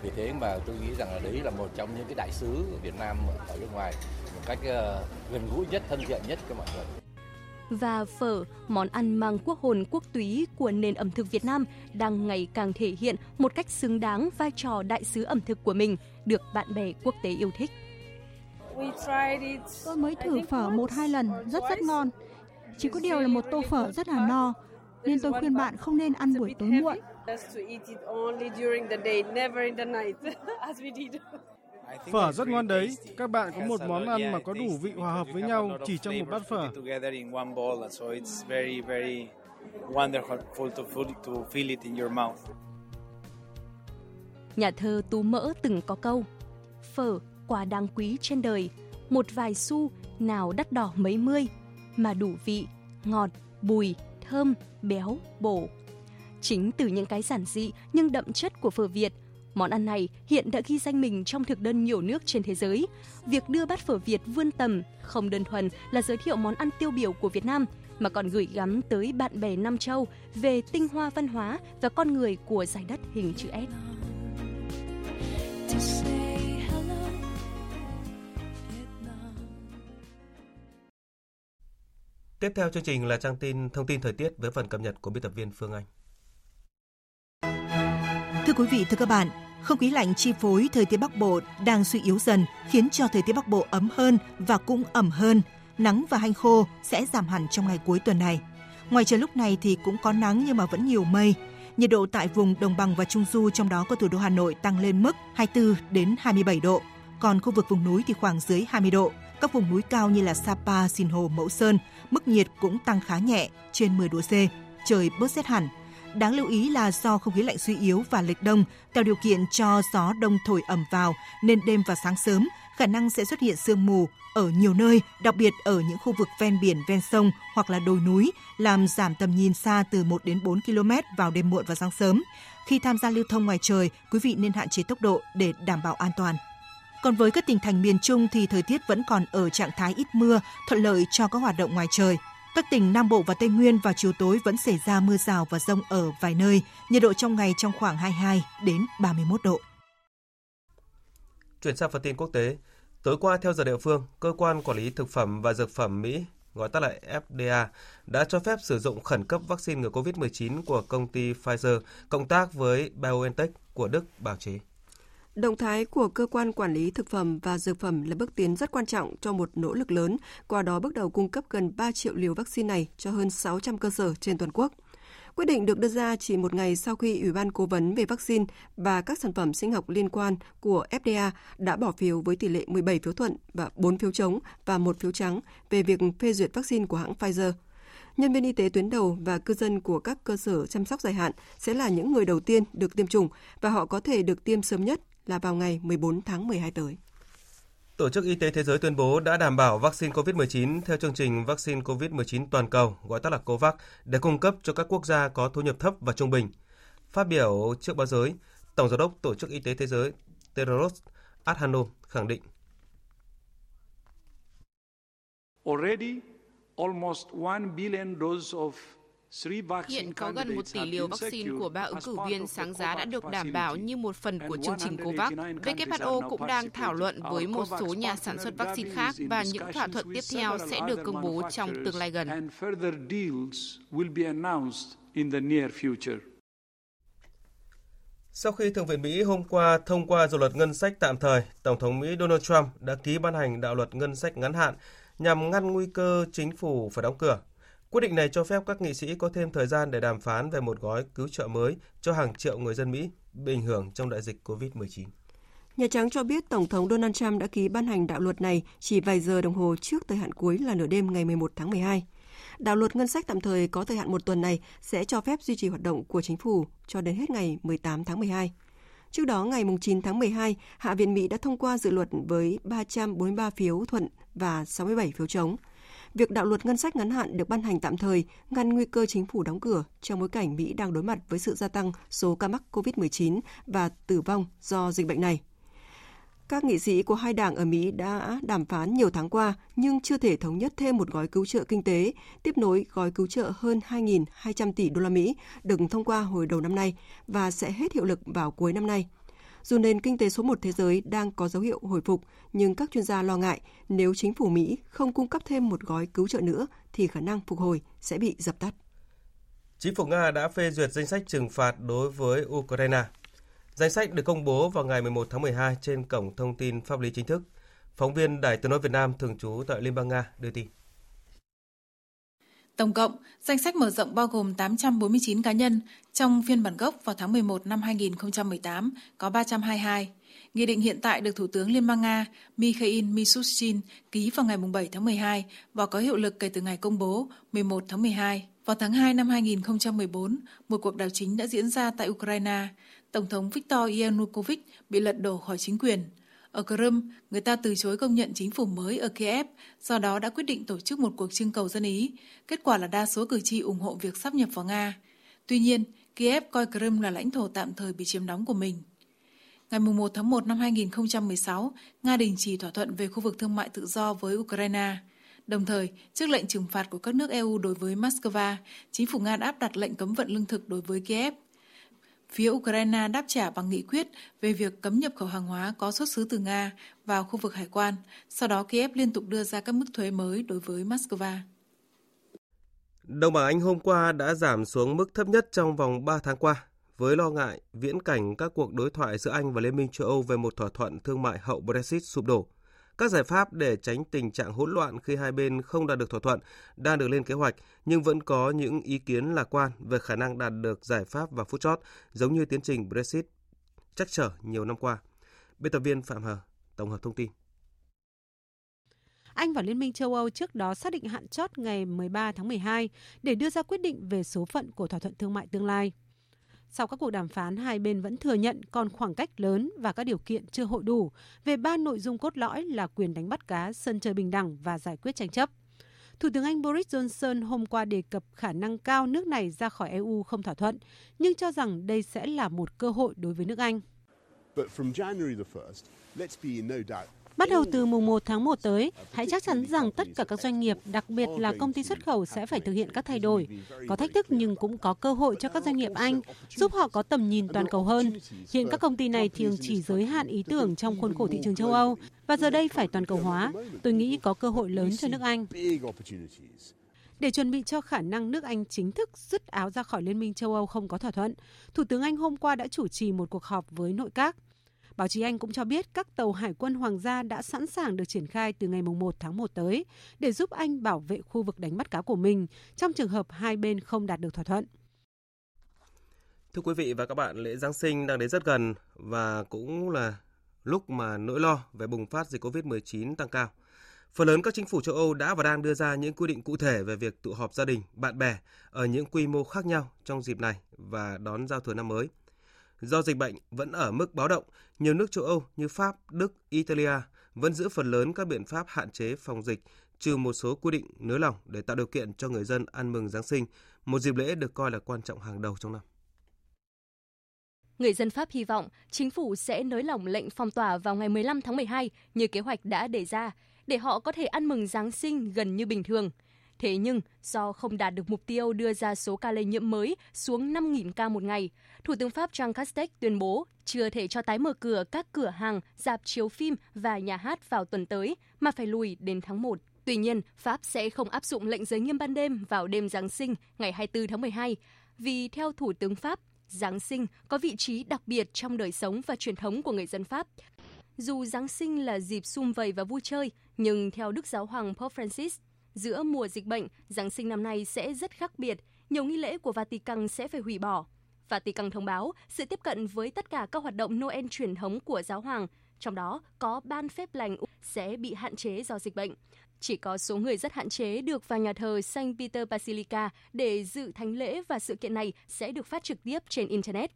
Vì thế mà tôi nghĩ rằng là đấy là một trong những cái đại sứ Việt Nam ở nước ngoài một cách gần gũi nhất, thân thiện nhất cho mọi người. Và phở, món ăn mang quốc hồn quốc túy của nền ẩm thực Việt Nam đang ngày càng thể hiện một cách xứng đáng vai trò đại sứ ẩm thực của mình, được bạn bè quốc tế yêu thích. Tôi mới thử phở một hai lần, rất rất ngon. Chỉ có điều là một tô phở rất là no, nên tôi khuyên bạn không nên ăn buổi tối muộn. Phở rất ngon đấy, các bạn có một món ăn mà có đủ vị hòa hợp với nhau chỉ trong một bát phở. Nhà thơ Tú Mỡ từng có câu, phở, quà đáng quý trên đời, một vài xu nào đắt đỏ mấy mươi, mà đủ vị, ngọt, bùi, thơm, béo, bổ. Chính từ những cái giản dị nhưng đậm chất của phở Việt, món ăn này hiện đã ghi danh mình trong thực đơn nhiều nước trên thế giới. Việc đưa bát phở Việt vươn tầm không đơn thuần là giới thiệu món ăn tiêu biểu của Việt Nam, mà còn gửi gắm tới bạn bè Nam Châu về tinh hoa văn hóa và con người của dải đất hình chữ S. Tiếp theo chương trình là trang tin thông tin thời tiết với phần cập nhật của biên tập viên Phương Anh. Thưa quý vị, thưa các bạn, không khí lạnh chi phối thời tiết Bắc Bộ đang suy yếu dần, khiến cho thời tiết Bắc Bộ ấm hơn và cũng ẩm hơn. Nắng và hanh khô sẽ giảm hẳn trong ngày cuối tuần này. Ngoài trời lúc này thì cũng có nắng nhưng mà vẫn nhiều mây. Nhiệt độ tại vùng Đồng bằng và Trung Du, trong đó có thủ đô Hà Nội, tăng lên mức hai mươi bốn đến hai mươi bảy độ. Còn khu vực vùng núi thì khoảng dưới hai mươi độ. Các vùng núi cao như là Sapa, Sinh Hồ, Mẫu Sơn, mức nhiệt cũng tăng khá nhẹ, trên mười độ C. Trời bớt rét hẳn. Đáng lưu ý là do không khí lạnh suy yếu và lệch đông tạo điều kiện cho gió đông thổi ẩm vào, nên đêm và sáng sớm khả năng sẽ xuất hiện sương mù ở nhiều nơi, đặc biệt ở những khu vực ven biển, ven sông hoặc là đồi núi, làm giảm tầm nhìn xa từ một đến bốn ki lô mét vào đêm muộn và sáng sớm. Khi tham gia lưu thông ngoài trời, quý vị nên hạn chế tốc độ để đảm bảo an toàn. Còn với các tỉnh thành miền Trung thì thời tiết vẫn còn ở trạng thái ít mưa, thuận lợi cho các hoạt động ngoài trời. Các tỉnh Nam Bộ và Tây Nguyên vào chiều tối vẫn xảy ra mưa rào và dông ở vài nơi. Nhiệt độ trong ngày trong khoảng hai mươi hai đến ba mươi mốt độ. Chuyển sang phần tin quốc tế. Tối qua theo giờ địa phương, Cơ quan Quản lý Thực phẩm và Dược phẩm Mỹ, gọi tắt là F D A, đã cho phép sử dụng khẩn cấp vaccine ngừa covid mười chín của công ty Pfizer cộng tác với BioNTech của Đức báo chí. Động thái của Cơ quan Quản lý Thực phẩm và Dược phẩm là bước tiến rất quan trọng cho một nỗ lực lớn, qua đó bước đầu cung cấp gần ba triệu liều vaccine này cho hơn sáu trăm cơ sở trên toàn quốc. Quyết định được đưa ra chỉ một ngày sau khi Ủy ban Cố vấn về vaccine và các sản phẩm sinh học liên quan của F D A đã bỏ phiếu với tỷ lệ mười bảy phiếu thuận và bốn phiếu chống và một phiếu trắng về việc phê duyệt vaccine của hãng Pfizer. Nhân viên y tế tuyến đầu và cư dân của các cơ sở chăm sóc dài hạn sẽ là những người đầu tiên được tiêm chủng và họ có thể được tiêm sớm nhất là vào ngày mười bốn tháng mười hai tới. Tổ chức Y tế Thế giới tuyên bố đã đảm bảo vaccine covid mười chín theo chương trình vaccine covid mười chín toàn cầu, gọi tắt là COVAX, để cung cấp cho các quốc gia có thu nhập thấp và trung bình. Phát biểu trước báo giới, Tổng giám đốc Tổ chức Y tế Thế giới Tedros Adhanom khẳng định hiện có gần một tỷ liều vaccine của ba ứng cử viên sáng giá đã được đảm bảo như một phần của chương trình COVAX. vê kép hát o cũng đang thảo luận với một số nhà sản xuất vaccine khác và những thỏa thuận tiếp theo sẽ được công bố trong tương lai gần. Sau khi Thượng viện Mỹ hôm qua thông qua dự luật ngân sách tạm thời, Tổng thống Mỹ Donald Trump đã ký ban hành đạo luật ngân sách ngắn hạn nhằm ngăn nguy cơ chính phủ phải đóng cửa. Quyết định này cho phép các nghị sĩ có thêm thời gian để đàm phán về một gói cứu trợ mới cho hàng triệu người dân Mỹ bị ảnh hưởng trong đại dịch cô vít mười chín. Nhà Trắng cho biết Tổng thống Donald Trump đã ký ban hành đạo luật này chỉ vài giờ đồng hồ trước thời hạn cuối là nửa đêm ngày mười một tháng mười hai. Đạo luật ngân sách tạm thời có thời hạn một tuần này sẽ cho phép duy trì hoạt động của chính phủ cho đến hết ngày mười tám tháng mười hai. Trước đó, ngày chín tháng mười hai, Hạ viện Mỹ đã thông qua dự luật với ba trăm bốn mươi ba phiếu thuận và sáu mươi bảy phiếu chống. Việc đạo luật ngân sách ngắn hạn được ban hành tạm thời ngăn nguy cơ chính phủ đóng cửa trong bối cảnh Mỹ đang đối mặt với sự gia tăng số ca mắc cô vít mười chín và tử vong do dịch bệnh này. Các nghị sĩ của hai đảng ở Mỹ đã đàm phán nhiều tháng qua nhưng chưa thể thống nhất thêm một gói cứu trợ kinh tế, tiếp nối gói cứu trợ hơn hai nghìn hai trăm tỷ đô la Mỹ được thông qua hồi đầu năm nay và sẽ hết hiệu lực vào cuối năm nay. Dù nền kinh tế số một thế giới đang có dấu hiệu hồi phục, nhưng các chuyên gia lo ngại nếu chính phủ Mỹ không cung cấp thêm một gói cứu trợ nữa thì khả năng phục hồi sẽ bị dập tắt. Chính phủ Nga đã phê duyệt danh sách trừng phạt đối với Ukraine. Danh sách được công bố vào ngày mười một tháng mười hai trên cổng thông tin pháp lý chính thức. Phóng viên Đài Tiếng nói Việt Nam thường trú tại Liên bang Nga đưa tin. Tổng cộng, danh sách mở rộng bao gồm tám trăm bốn mươi chín cá nhân, trong phiên bản gốc vào tháng mười một năm hai nghìn không trăm mười tám có ba trăm hai mươi hai. Nghị định hiện tại được Thủ tướng Liên bang Nga Mikhail Mishustin ký vào ngày bảy tháng mười hai và có hiệu lực kể từ ngày công bố mười một tháng mười hai. Vào tháng hai năm hai nghìn không trăm mười bốn, một cuộc đảo chính đã diễn ra tại Ukraine. Tổng thống Viktor Yanukovych bị lật đổ khỏi chính quyền. Ở Crimea, người ta từ chối công nhận chính phủ mới ở Kiev, do đó đã quyết định tổ chức một cuộc trưng cầu dân ý. Kết quả là đa số cử tri ủng hộ việc sáp nhập vào Nga. Tuy nhiên, Kiev coi Crimea là lãnh thổ tạm thời bị chiếm đóng của mình. Ngày mười một tháng một năm hai nghìn không trăm mười sáu, Nga đình chỉ thỏa thuận về khu vực thương mại tự do với Ukraine. Đồng thời, trước lệnh trừng phạt của các nước e u đối với Moscow, chính phủ Nga đã áp đặt lệnh cấm vận lương thực đối với Kiev. Phía Ukraine đáp trả bằng nghị quyết về việc cấm nhập khẩu hàng hóa có xuất xứ từ Nga vào khu vực hải quan, sau đó Kiev liên tục đưa ra các mức thuế mới đối với Moscow. Đồng bảng Anh hôm qua đã giảm xuống mức thấp nhất trong vòng ba tháng qua, với lo ngại viễn cảnh các cuộc đối thoại giữa Anh và Liên minh châu Âu về một thỏa thuận thương mại hậu Brexit sụp đổ. Các giải pháp để tránh tình trạng hỗn loạn khi hai bên không đạt được thỏa thuận đang được lên kế hoạch, nhưng vẫn có những ý kiến lạc quan về khả năng đạt được giải pháp vào phút chót, giống như tiến trình Brexit trắc trở nhiều năm qua. Biên tập viên Phạm Hờ tổng hợp thông tin. Anh và Liên minh châu Âu trước đó xác định hạn chót ngày mười ba tháng mười hai để đưa ra quyết định về số phận của thỏa thuận thương mại tương lai. Sau các cuộc đàm phán, hai bên vẫn thừa nhận còn khoảng cách lớn và các điều kiện chưa hội đủ về ba nội dung cốt lõi là quyền đánh bắt cá, sân chơi bình đẳng và giải quyết tranh chấp. Thủ tướng Anh Boris Johnson hôm qua đề cập khả năng cao nước này ra khỏi e u không thỏa thuận, nhưng cho rằng đây sẽ là một cơ hội đối với nước Anh. Bắt đầu từ mùng một tháng một tới, hãy chắc chắn rằng tất cả các doanh nghiệp, đặc biệt là công ty xuất khẩu sẽ phải thực hiện các thay đổi. Có thách thức nhưng cũng có cơ hội cho các doanh nghiệp Anh, giúp họ có tầm nhìn toàn cầu hơn. Hiện các công ty này thường chỉ giới hạn ý tưởng trong khuôn khổ thị trường châu Âu, và giờ đây phải toàn cầu hóa. Tôi nghĩ có cơ hội lớn cho nước Anh. Để chuẩn bị cho khả năng nước Anh chính thức dứt áo ra khỏi Liên minh châu Âu không có thỏa thuận, Thủ tướng Anh hôm qua đã chủ trì một cuộc họp với nội các. Báo chí Anh cũng cho biết các tàu hải quân Hoàng gia đã sẵn sàng được triển khai từ ngày mùng một tháng một tới để giúp Anh bảo vệ khu vực đánh bắt cá của mình trong trường hợp hai bên không đạt được thỏa thuận. Thưa quý vị và các bạn, lễ Giáng sinh đang đến rất gần và cũng là lúc mà nỗi lo về bùng phát dịch cô vít mười chín tăng cao. Phần lớn các chính phủ châu Âu đã và đang đưa ra những quy định cụ thể về việc tụ họp gia đình, bạn bè ở những quy mô khác nhau trong dịp này và đón giao thừa năm mới. Do dịch bệnh vẫn ở mức báo động, nhiều nước châu Âu như Pháp, Đức, Italia vẫn giữ phần lớn các biện pháp hạn chế phòng dịch, trừ một số quy định nới lỏng để tạo điều kiện cho người dân ăn mừng Giáng sinh, một dịp lễ được coi là quan trọng hàng đầu trong năm. Người dân Pháp hy vọng chính phủ sẽ nới lỏng lệnh phong tỏa vào ngày mười lăm tháng mười hai như kế hoạch đã đề ra, để họ có thể ăn mừng Giáng sinh gần như bình thường. Thế nhưng, do không đạt được mục tiêu đưa ra số ca lây nhiễm mới xuống năm nghìn ca một ngày, Thủ tướng Pháp Jean Castex tuyên bố chưa thể cho tái mở cửa các cửa hàng, rạp chiếu phim và nhà hát vào tuần tới, mà phải lùi đến tháng một. Tuy nhiên, Pháp sẽ không áp dụng lệnh giới nghiêm ban đêm vào đêm Giáng sinh ngày hai mươi tư tháng mười hai, vì theo Thủ tướng Pháp, Giáng sinh có vị trí đặc biệt trong đời sống và truyền thống của người dân Pháp. Dù Giáng sinh là dịp sum vầy và vui chơi, nhưng theo Đức Giáo hoàng Pope Francis, giữa mùa dịch bệnh, Giáng sinh năm nay sẽ rất khác biệt, nhiều nghi lễ của Vatican sẽ phải hủy bỏ. Vatican thông báo sự tiếp cận với tất cả các hoạt động Noel truyền thống của Giáo hoàng, trong đó có ban phép lành sẽ bị hạn chế do dịch bệnh. Chỉ có số người rất hạn chế được vào nhà thờ Saint Peter Basilica để dự thánh lễ, và sự kiện này sẽ được phát trực tiếp trên Internet.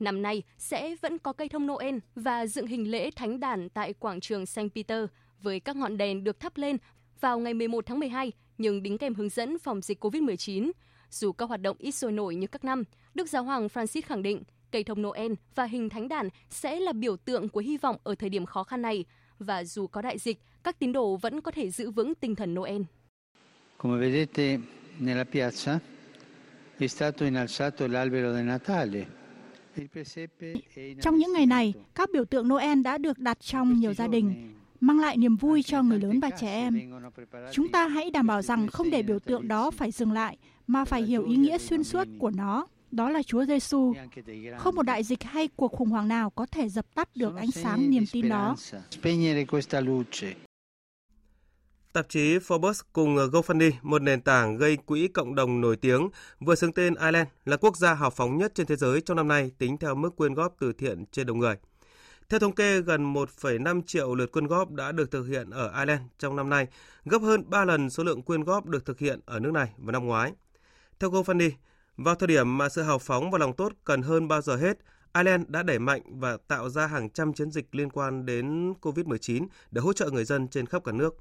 Năm nay sẽ vẫn có cây thông Noel và dựng hình lễ thánh đản tại quảng trường Saint Peter với các ngọn đèn được thắp lên vào ngày mười một tháng mười hai, nhưng đính kèm hướng dẫn phòng dịch covid mười chín. Dù các hoạt động ít sôi nổi như các năm, Đức Giáo hoàng Francis khẳng định cây thông Noel và hình thánh đản sẽ là biểu tượng của hy vọng ở thời điểm khó khăn này, và dù có đại dịch, các tín đồ vẫn có thể giữ vững tinh thần Noel. Come vedete nella piazza è stato innalzato l'albero di Natale. Trong những ngày này, các biểu tượng Noel đã được đặt trong nhiều gia đình, mang lại niềm vui cho người lớn và trẻ em. Chúng ta hãy đảm bảo rằng không để biểu tượng đó phải dừng lại, mà phải hiểu ý nghĩa xuyên suốt của nó, đó là Chúa Giêsu. Không một đại dịch hay cuộc khủng hoảng nào có thể dập tắt được ánh sáng niềm tin đó. Tạp chí Forbes cùng GoFundMe, một nền tảng gây quỹ cộng đồng nổi tiếng, vừa xướng tên Ireland là quốc gia hào phóng nhất trên thế giới trong năm nay tính theo mức quyên góp từ thiện trên đầu người. Theo thống kê, gần một phẩy năm triệu lượt quyên góp đã được thực hiện ở Ireland trong năm nay, gấp hơn ba lần số lượng quyên góp được thực hiện ở nước này vào năm ngoái. Theo GoFundMe, vào thời điểm mà sự hào phóng và lòng tốt cần hơn bao giờ hết, Ireland đã đẩy mạnh và tạo ra hàng trăm chiến dịch liên quan đến covid mười chín để hỗ trợ người dân trên khắp cả nước.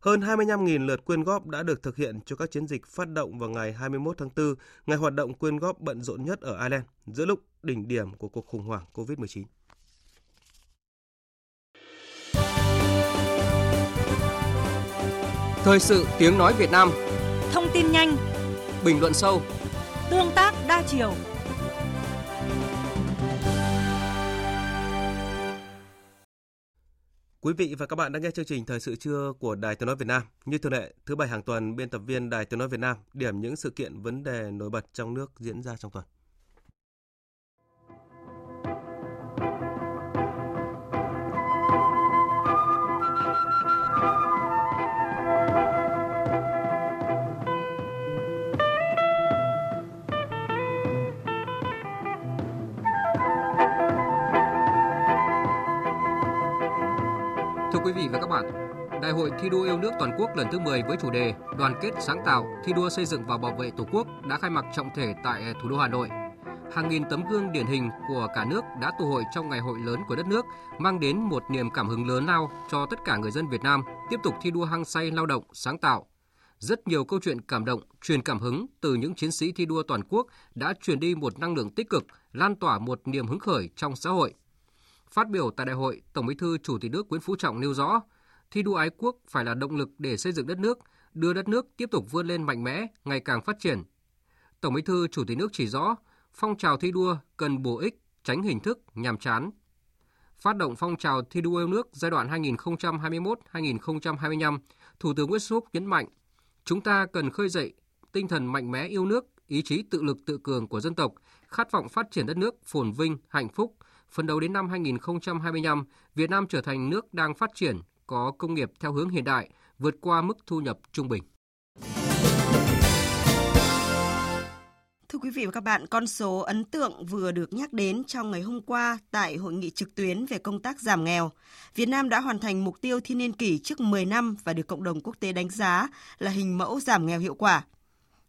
Hơn hai mươi lăm nghìn lượt quyên góp đã được thực hiện cho các chiến dịch phát động vào ngày hai mươi mốt tháng tư, ngày hoạt động quyên góp bận rộn nhất ở Ireland, giữa lúc đỉnh điểm của cuộc khủng hoảng covid mười chín. Thời sự tiếng nói Việt Nam. Thông tin nhanh, bình luận sâu, tương tác đa chiều. Quý vị và các bạn đang nghe chương trình Thời sự trưa của Đài Tiếng nói Việt Nam. Như thường lệ, thứ bảy hàng tuần, biên tập viên Đài Tiếng nói Việt Nam điểm những sự kiện vấn đề nổi bật trong nước diễn ra trong tuần. Quý vị và các bạn, Đại hội thi đua yêu nước toàn quốc lần thứ mười với chủ đề Đoàn kết sáng tạo, thi đua xây dựng và bảo vệ Tổ quốc đã khai mạc trọng thể tại thủ đô Hà Nội. Hàng nghìn tấm gương điển hình của cả nước đã tụ hội trong ngày hội lớn của đất nước, mang đến một niềm cảm hứng lớn lao cho tất cả người dân Việt Nam tiếp tục thi đua hăng say lao động, sáng tạo. Rất nhiều câu chuyện cảm động, truyền cảm hứng từ những chiến sĩ thi đua toàn quốc đã truyền đi một năng lượng tích cực, lan tỏa một niềm hứng khởi trong xã hội. Phát biểu tại đại hội, Tổng Bí thư Chủ tịch nước Nguyễn Phú Trọng nêu rõ, thi đua ái quốc phải là động lực để xây dựng đất nước, đưa đất nước tiếp tục vươn lên mạnh mẽ, ngày càng phát triển. Tổng Bí thư Chủ tịch nước chỉ rõ, phong trào thi đua cần bổ ích, tránh hình thức, nhàm chán. Phát động phong trào thi đua yêu nước giai đoạn hai nghìn không trăm hai mươi mốt đến hai nghìn không trăm hai mươi lăm, Thủ tướng Nguyễn Xuân Phúc nhấn mạnh, chúng ta cần khơi dậy tinh thần mạnh mẽ yêu nước, ý chí tự lực tự cường của dân tộc, khát vọng phát triển đất nước phồn vinh, hạnh phúc. Phấn đấu đến năm hai nghìn không trăm hai mươi lăm, Việt Nam trở thành nước đang phát triển, có công nghiệp theo hướng hiện đại, vượt qua mức thu nhập trung bình. Thưa quý vị và các bạn, con số ấn tượng vừa được nhắc đến trong ngày hôm qua tại hội nghị trực tuyến về công tác giảm nghèo. Việt Nam đã hoàn thành mục tiêu thiên niên kỷ trước mười năm và được cộng đồng quốc tế đánh giá là hình mẫu giảm nghèo hiệu quả.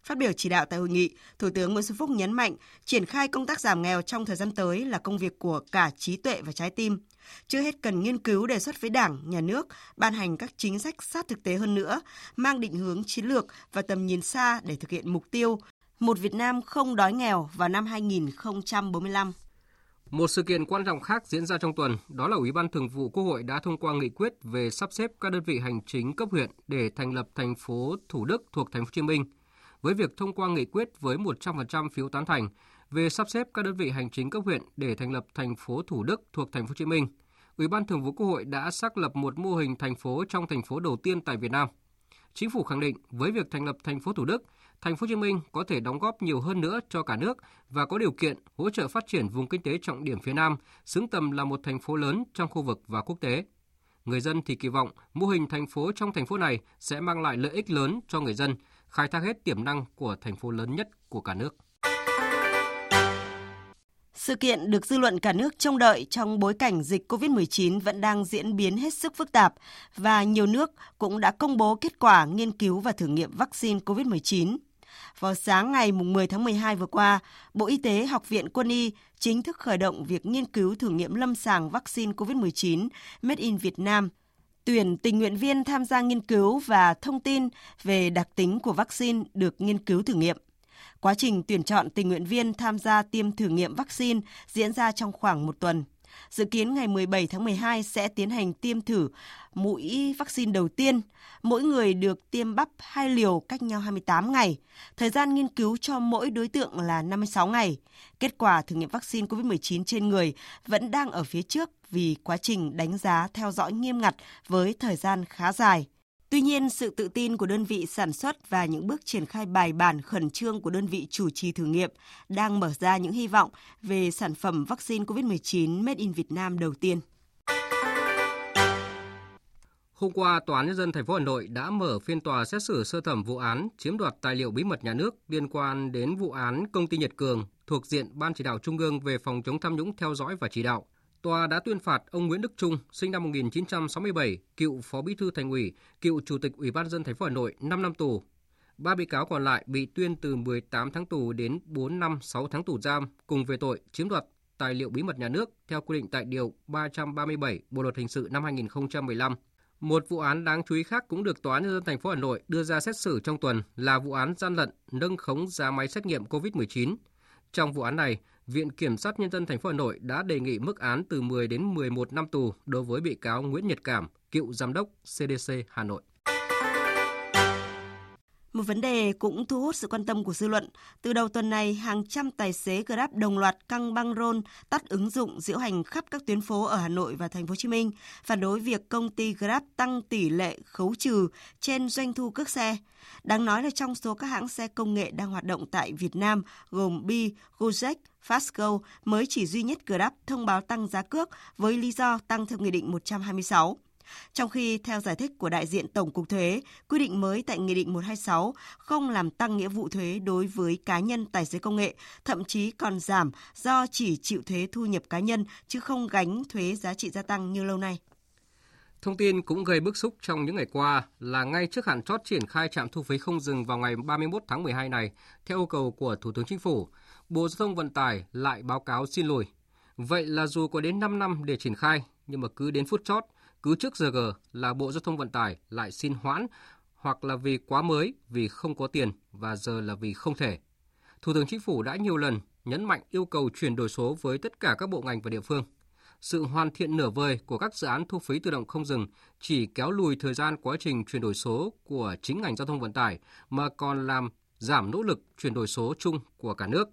Phát biểu chỉ đạo tại hội nghị, Thủ tướng Nguyễn Xuân Phúc nhấn mạnh triển khai công tác giảm nghèo trong thời gian tới là công việc của cả trí tuệ và trái tim. Trước hết cần nghiên cứu đề xuất với Đảng, Nhà nước, ban hành các chính sách sát thực tế hơn nữa, mang định hướng chiến lược và tầm nhìn xa để thực hiện mục tiêu Một Việt Nam không đói nghèo vào năm hai nghìn không trăm bốn mươi lăm. Một sự kiện quan trọng khác diễn ra trong tuần, đó là Ủy ban Thường vụ Quốc hội đã thông qua nghị quyết về sắp xếp các đơn vị hành chính cấp huyện để thành lập thành phố Thủ Đức thuộc thành phố Hồ Chí Minh. Với việc thông qua nghị quyết với một trăm phần trăm phiếu tán thành về sắp xếp các đơn vị hành chính cấp huyện để thành lập thành phố Thủ Đức thuộc thành phố Hồ Chí Minh, Ủy ban Thường vụ Quốc hội đã xác lập một mô hình thành phố trong thành phố đầu tiên tại Việt Nam. Chính phủ khẳng định với việc thành lập thành phố Thủ Đức, Thành phố Hồ Chí Minh có thể đóng góp nhiều hơn nữa cho cả nước và có điều kiện hỗ trợ phát triển vùng kinh tế trọng điểm phía Nam, xứng tầm là một thành phố lớn trong khu vực và quốc tế. Người dân thì kỳ vọng mô hình thành phố trong thành phố này sẽ mang lại lợi ích lớn cho người dân, khai thác hết tiềm năng của thành phố lớn nhất của cả nước. Sự kiện được dư luận cả nước trông đợi trong bối cảnh dịch covid mười chín vẫn đang diễn biến hết sức phức tạp và nhiều nước cũng đã công bố kết quả nghiên cứu và thử nghiệm vaccine covid mười chín. Vào sáng ngày mười tháng mười hai vừa qua, Bộ Y tế, Học viện Quân y chính thức khởi động việc nghiên cứu thử nghiệm lâm sàng vaccine covid mười chín Made in Việt Nam, tuyển tình nguyện viên tham gia nghiên cứu và thông tin về đặc tính của vaccine được nghiên cứu thử nghiệm. Quá trình tuyển chọn tình nguyện viên tham gia tiêm thử nghiệm vaccine diễn ra trong khoảng một tuần. Dự kiến ngày mười bảy tháng mười hai sẽ tiến hành tiêm thử mũi vaccine đầu tiên. Mỗi người được tiêm bắp hai liều cách nhau hai mươi tám ngày. Thời gian nghiên cứu cho mỗi đối tượng là năm mươi sáu ngày. Kết quả thử nghiệm vaccine covid mười chín trên người vẫn đang ở phía trước vì quá trình đánh giá theo dõi nghiêm ngặt với thời gian khá dài. Tuy nhiên, sự tự tin của đơn vị sản xuất và những bước triển khai bài bản khẩn trương của đơn vị chủ trì thử nghiệm đang mở ra những hy vọng về sản phẩm vaccine covid mười chín Made in Việt Nam đầu tiên. Hôm qua, Tòa án Nhân dân thành phố Hà Nội đã mở phiên tòa xét xử sơ thẩm vụ án chiếm đoạt tài liệu bí mật nhà nước liên quan đến vụ án công ty Nhật Cường thuộc diện Ban Chỉ đạo Trung ương về phòng chống tham nhũng theo dõi và chỉ đạo. Tòa đã tuyên phạt ông Nguyễn Đức Trung, sinh năm một nghìn chín trăm sáu mươi bảy, cựu Phó Bí thư Thành ủy, cựu Chủ tịch Ủy ban Nhân dân thành phố Hà Nội năm năm tù. Ba bị cáo còn lại bị tuyên từ mười tám tháng tù đến bốn năm sáu tháng tù giam cùng về tội chiếm đoạt tài liệu bí mật nhà nước theo quy định tại điều ba trăm ba mươi bảy Bộ luật hình sự năm hai nghìn không trăm mười lăm. Một vụ án đáng chú ý khác cũng được Tòa án Nhân dân thành phố Hà Nội đưa ra xét xử trong tuần là vụ án gian lận nâng khống giá máy xét nghiệm covid mười chín. Trong vụ án này, Viện Kiểm sát Nhân dân thành phố Hà Nội đã đề nghị mức án từ mười đến mười một năm tù đối với bị cáo Nguyễn Nhật Cảm, cựu giám đốc xê đê xê Hà Nội. Một vấn đề cũng thu hút sự quan tâm của dư luận. Từ đầu tuần này, hàng trăm tài xế Grab đồng loạt căng băng rôn, tắt ứng dụng diễu hành khắp các tuyến phố ở Hà Nội và Thành phố Hồ Chí Minh, phản đối việc công ty Grab tăng tỷ lệ khấu trừ trên doanh thu cước xe. Đáng nói là trong số các hãng xe công nghệ đang hoạt động tại Việt Nam gồm Bi, Gojek, Fastgo mới chỉ duy nhất Grab thông báo tăng giá cước với lý do tăng theo Nghị định một trăm hai mươi sáu. Trong khi, theo giải thích của đại diện Tổng cục Thuế, quy định mới tại Nghị định một trăm hai mươi sáu không làm tăng nghĩa vụ thuế đối với cá nhân tài xế công nghệ, thậm chí còn giảm do chỉ chịu thuế thu nhập cá nhân chứ không gánh thuế giá trị gia tăng như lâu nay. Thông tin cũng gây bức xúc trong những ngày qua là ngay trước hạn chót triển khai trạm thu phí không dừng vào ngày ba mươi mốt tháng mười hai này, theo yêu cầu của Thủ tướng Chính phủ, Bộ Giao thông Vận tải lại báo cáo xin lùi. Vậy là dù có đến năm năm để triển khai, nhưng mà cứ đến phút chót, cứ trước giờ gờ là Bộ Giao thông Vận tải lại xin hoãn, hoặc là vì quá mới, vì không có tiền và giờ là vì không thể. Thủ tướng Chính phủ đã nhiều lần nhấn mạnh yêu cầu chuyển đổi số với tất cả các bộ ngành và địa phương. Sự hoàn thiện nửa vời của các dự án thu phí tự động không dừng chỉ kéo lùi thời gian quá trình chuyển đổi số của chính ngành giao thông vận tải mà còn làm giảm nỗ lực chuyển đổi số chung của cả nước.